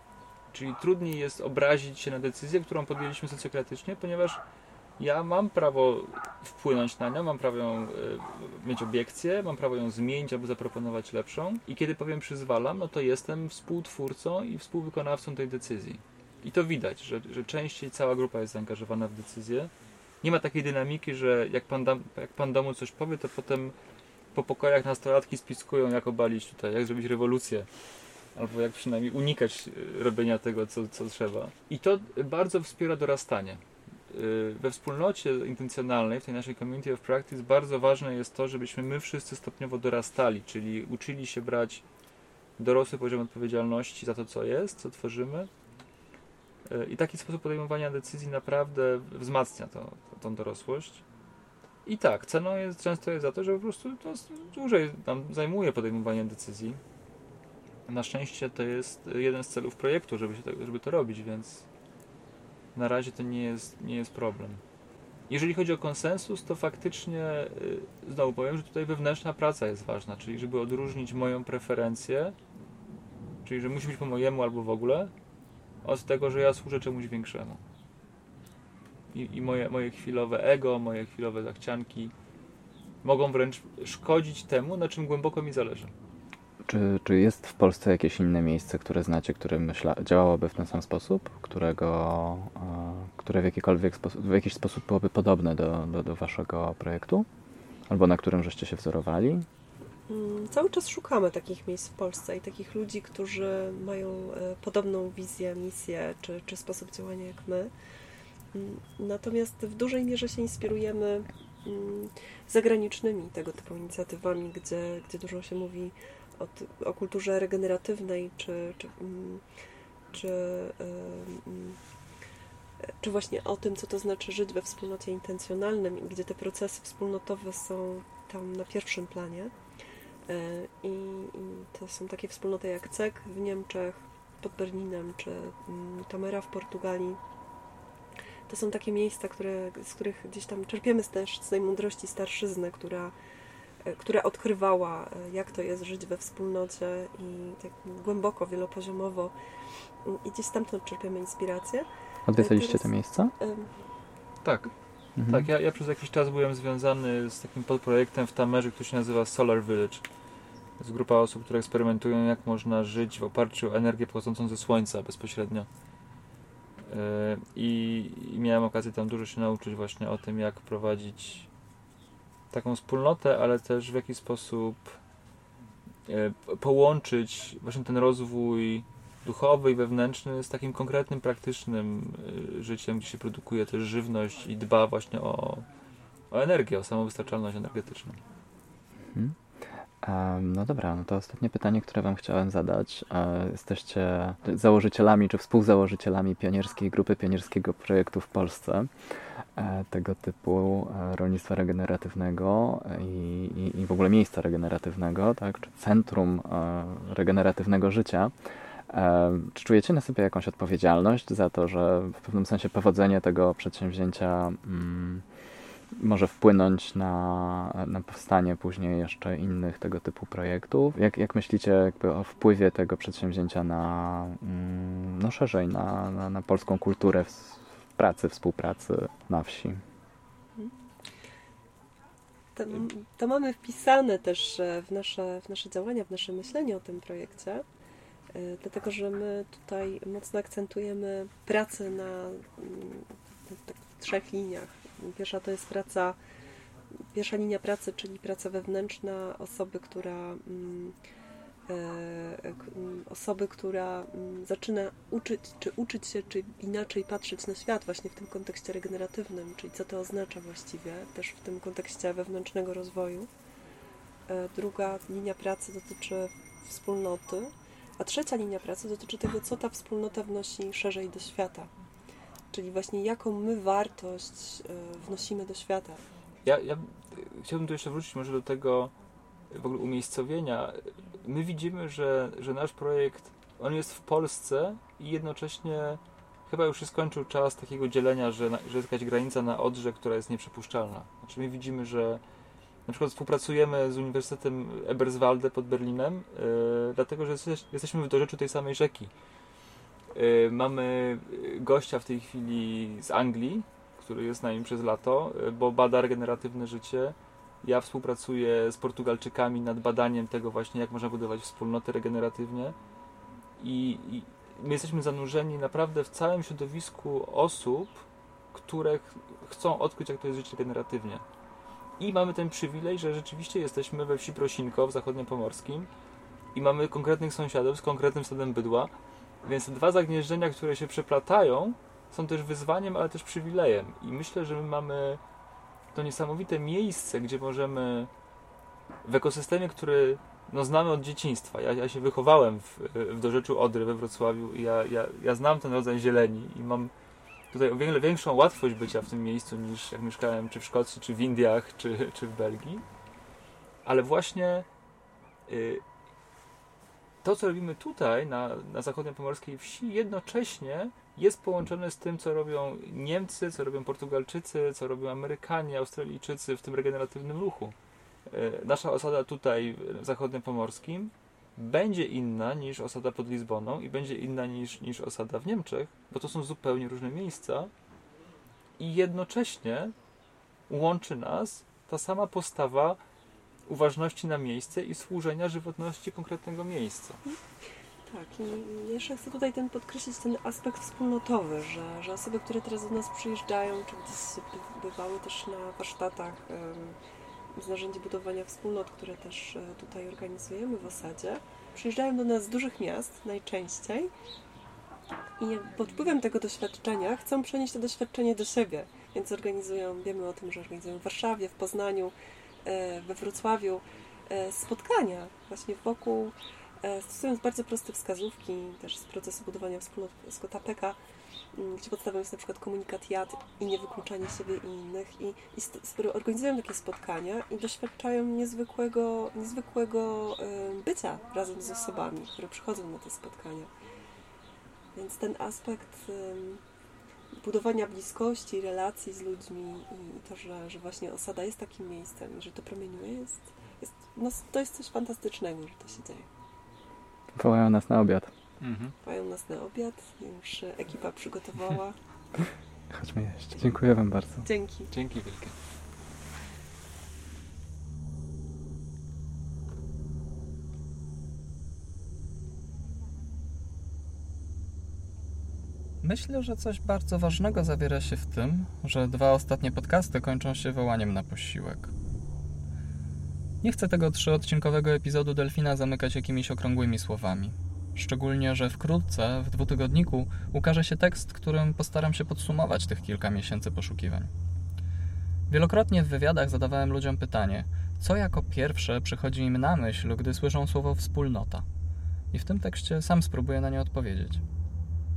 Czyli trudniej jest obrazić się na decyzję, którą podjęliśmy socjokratycznie, ponieważ ja mam prawo wpłynąć na nią, mam prawo ją, y, mieć obiekcję, mam prawo ją zmienić albo zaproponować lepszą. I kiedy powiem przyzwalam, no to jestem współtwórcą i współwykonawcą tej decyzji. I to widać, że, że częściej cała grupa jest zaangażowana w decyzję. Nie ma takiej dynamiki, że jak pan, da, jak pan domu coś powie, to potem po pokojach nastolatki spiskują, jak obalić tutaj, jak zrobić rewolucję, albo jak przynajmniej unikać robienia tego, co, co trzeba. I to bardzo wspiera dorastanie. We wspólnocie intencjonalnej, w tej naszej community of practice, bardzo ważne jest to, żebyśmy my wszyscy stopniowo dorastali, czyli uczyli się brać dorosły poziom odpowiedzialności za to, co jest, co tworzymy. I taki sposób podejmowania decyzji naprawdę wzmacnia to, tą dorosłość. I tak, ceną jest często jest za to, że po prostu to dłużej nam zajmuje podejmowanie decyzji. Na szczęście to jest jeden z celów projektu, żeby, się to, żeby to robić, więc na razie to nie jest, nie jest problem. Jeżeli chodzi o konsensus, to faktycznie znowu powiem, że tutaj wewnętrzna praca jest ważna, czyli żeby odróżnić moją preferencję, czyli że musi być po mojemu albo w ogóle, od tego, że ja służę czemuś większemu. I, i moje, moje chwilowe ego, moje chwilowe zachcianki mogą wręcz szkodzić temu, na czym głęboko mi zależy. Czy, czy jest w Polsce jakieś inne miejsce, które znacie, które myśla, działałoby w ten sam sposób, którego, które w jakikolwiek sposób, w jakiś sposób byłoby podobne do, do, do waszego projektu? Albo na którym żeście się wzorowali? Cały czas szukamy takich miejsc w Polsce i takich ludzi, którzy mają podobną wizję, misję czy, czy sposób działania jak my. Natomiast w dużej mierze się inspirujemy zagranicznymi tego typu inicjatywami, gdzie, gdzie dużo się mówi o, o kulturze regeneratywnej, czy, czy, czy, czy właśnie o tym, co to znaczy żyć we wspólnocie intencjonalnym, gdzie te procesy wspólnotowe są tam na pierwszym planie. I, i to są takie wspólnoty jak C E K w Niemczech, pod Berlinem, czy Tamera w Portugalii. To są takie miejsca, które, z których gdzieś tam czerpiemy też z tej mądrości starszyzny, która, która odkrywała, jak to jest żyć we wspólnocie i tak głęboko, wielopoziomowo. I gdzieś stamtąd czerpiemy inspirację. Odwiedzaliście te miejsca? Y- tak. Mhm. Tak, ja, ja przez jakiś czas byłem związany z takim podprojektem w Tamerze, który się nazywa Solar Village. To jest grupa osób, które eksperymentują, jak można żyć w oparciu o energię pochodzącą ze słońca bezpośrednio. I miałem okazję tam dużo się nauczyć właśnie o tym, jak prowadzić taką wspólnotę, ale też w jaki sposób połączyć właśnie ten rozwój duchowy i wewnętrzny z takim konkretnym, praktycznym życiem, gdzie się produkuje też żywność i dba właśnie o, o energię, o samowystarczalność energetyczną. Hmm. No dobra, no to ostatnie pytanie, które Wam chciałem zadać. Jesteście założycielami czy współzałożycielami pionierskiej grupy, pionierskiego projektu w Polsce, tego typu rolnictwa regeneratywnego i, i, i w ogóle miejsca regeneratywnego, tak? Czy Centrum Regeneratywnego Życia. Czy czujecie na sobie jakąś odpowiedzialność za to, że w pewnym sensie powodzenie tego przedsięwzięcia może wpłynąć na, na powstanie później jeszcze innych tego typu projektów. Jak, jak myślicie jakby o wpływie tego przedsięwzięcia na, no szerzej, na, na, na polską kulturę w pracy, współpracy na wsi? To, to mamy wpisane też w nasze, w nasze działania, w nasze myślenie o tym projekcie, dlatego że my tutaj mocno akcentujemy pracę na, na trzech liniach. Pierwsza to jest praca, pierwsza linia pracy, czyli praca wewnętrzna osoby, która, osoby, która zaczyna uczyć, czy uczyć się, czy inaczej patrzeć na świat właśnie w tym kontekście regeneratywnym, czyli co to oznacza właściwie, też w tym kontekście wewnętrznego rozwoju. Druga linia pracy dotyczy wspólnoty, a trzecia linia pracy dotyczy tego, co ta wspólnota wnosi szerzej do świata. Czyli właśnie jaką my wartość wnosimy do świata. Ja, ja chciałbym tu jeszcze wrócić może do tego w ogóle umiejscowienia. My widzimy, że, że nasz projekt, on jest w Polsce i jednocześnie chyba już się skończył czas takiego dzielenia, że, że jest jakaś granica na Odrze, która jest nieprzepuszczalna. Znaczy my widzimy, że na przykład współpracujemy z Uniwersytetem Eberswalde pod Berlinem, yy, dlatego że jesteś, jesteśmy w dorzeczu tej samej rzeki. Mamy gościa w tej chwili z Anglii, który jest z nami przez lato, bo bada regeneratywne życie. Ja współpracuję z Portugalczykami nad badaniem tego właśnie, jak można budować wspólnotę regeneratywnie. I, i my jesteśmy zanurzeni naprawdę w całym środowisku osób, które ch- chcą odkryć, jak to jest żyć regeneratywnie. I mamy ten przywilej, że rzeczywiście jesteśmy we wsi Prosinko w Zachodniopomorskim i mamy konkretnych sąsiadów z konkretnym stadem bydła. Więc te dwa zagnieżdżenia, które się przeplatają, są też wyzwaniem, ale też przywilejem. I myślę, że my mamy to niesamowite miejsce, gdzie możemy w ekosystemie, który no, znamy od dzieciństwa. Ja, ja się wychowałem w, w dorzeczu Odry we Wrocławiu i ja, ja, ja znam ten rodzaj zieleni i mam tutaj o wiele większą łatwość bycia w tym miejscu niż jak mieszkałem czy w Szkocji, czy w Indiach, czy, czy w Belgii. Ale właśnie... Yy, To, co robimy tutaj, na, na zachodniopomorskiej wsi, jednocześnie jest połączone z tym, co robią Niemcy, co robią Portugalczycy, co robią Amerykanie, Australijczycy w tym regeneratywnym ruchu. Nasza osada tutaj, w zachodniopomorskim, będzie inna niż osada pod Lizboną i będzie inna niż, niż osada w Niemczech, bo to są zupełnie różne miejsca i jednocześnie łączy nas ta sama postawa uważności na miejsce i służenia żywotności konkretnego miejsca. Tak, i jeszcze chcę tutaj ten podkreślić ten aspekt wspólnotowy, że, że osoby, które teraz do nas przyjeżdżają, czy gdzieś bywały też na warsztatach um, z narzędzi budowania wspólnot, które też tutaj organizujemy w osadzie, przyjeżdżają do nas z dużych miast najczęściej i pod wpływem tego doświadczenia chcą przenieść to doświadczenie do siebie, więc organizują, wiemy o tym, że organizują w Warszawie, w Poznaniu, we Wrocławiu spotkania właśnie wokół, stosując bardzo proste wskazówki też z procesu budowania wspólnot Scotta Pecka, gdzie podstawą jest na przykład komunikat jad i niewykluczanie siebie i innych. I, i st- organizują takie spotkania i doświadczają niezwykłego, niezwykłego bycia razem z osobami, które przychodzą na te spotkania. Więc ten aspekt budowania bliskości, relacji z ludźmi i to, że, że właśnie osada jest takim miejscem, że to promieniuje, jest, jest, no, to jest coś fantastycznego, że to się dzieje. Wołają nas na obiad. Mhm. Wołają nas na obiad, już ekipa przygotowała. Chodźmy jeść. Dziękuję Wam bardzo. Dzięki. Dzięki wielkie. Myślę, że coś bardzo ważnego zawiera się w tym, że dwa ostatnie podcasty kończą się wołaniem na posiłek. Nie chcę tego trzyodcinkowego epizodu Delfina zamykać jakimiś okrągłymi słowami. Szczególnie, że wkrótce, w dwutygodniku, ukaże się tekst, którym postaram się podsumować tych kilka miesięcy poszukiwań. Wielokrotnie w wywiadach zadawałem ludziom pytanie, co jako pierwsze przychodzi im na myśl, gdy słyszą słowo wspólnota. I w tym tekście sam spróbuję na nie odpowiedzieć.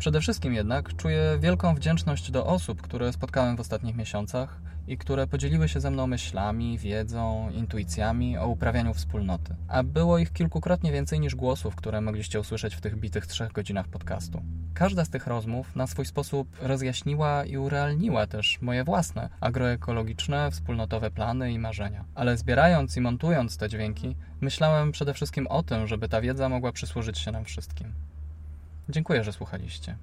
Przede wszystkim jednak czuję wielką wdzięczność do osób, które spotkałem w ostatnich miesiącach i które podzieliły się ze mną myślami, wiedzą, intuicjami o uprawianiu wspólnoty. A było ich kilkukrotnie więcej niż głosów, które mogliście usłyszeć w tych bitych trzech godzinach podcastu. Każda z tych rozmów na swój sposób rozjaśniła i urealniła też moje własne agroekologiczne, wspólnotowe plany i marzenia. Ale zbierając i montując te dźwięki, myślałem przede wszystkim o tym, żeby ta wiedza mogła przysłużyć się nam wszystkim. Dziękuję, że słuchaliście.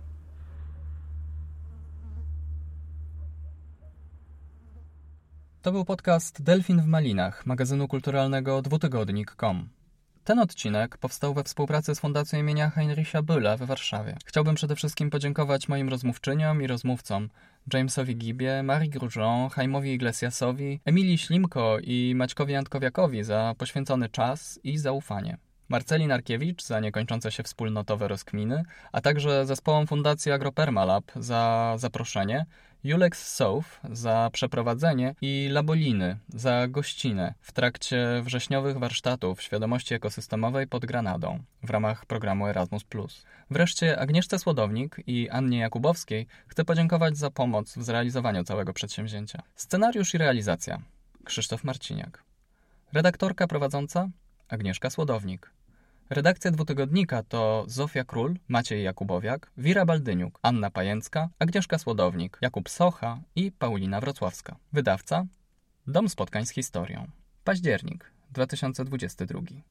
To był podcast Delfin w Malinach, magazynu kulturalnego dwutygodnik kropka com. Ten odcinek powstał we współpracy z Fundacją imienia Heinricha Bölla we Warszawie. Chciałbym przede wszystkim podziękować moim rozmówczyniom i rozmówcom, Jamesowi Gibbie, Marie Grougeon, Jaime'owi Iglesiasowi, Emilii Ślimko i Maćkowi Jątkowiakowi za poświęcony czas i zaufanie. Marceli Narkiewicz za niekończące się wspólnotowe rozkminy, a także zespołom Fundacji Agropermalab za zaproszenie, Juleks Sołf za przeprowadzenie i La Boliny za gościnę w trakcie wrześniowych warsztatów świadomości ekosystemowej pod Granadą w ramach programu Erasmus plus. Wreszcie Agnieszce Słodownik i Annie Jakubowskiej chcę podziękować za pomoc w zrealizowaniu całego przedsięwzięcia. Scenariusz i realizacja Krzysztof Marciniak. Redaktorka prowadząca Agnieszka Słodownik. Redakcja Dwutygodnika to Zofia Król, Maciej Jakubowiak, Wira Baldyniuk, Anna Pajęcka, Agnieszka Słodownik, Jakub Socha i Paulina Wrocławska. Wydawca Dom Spotkań z Historią. Październik dwa tysiące dwudziesty drugi.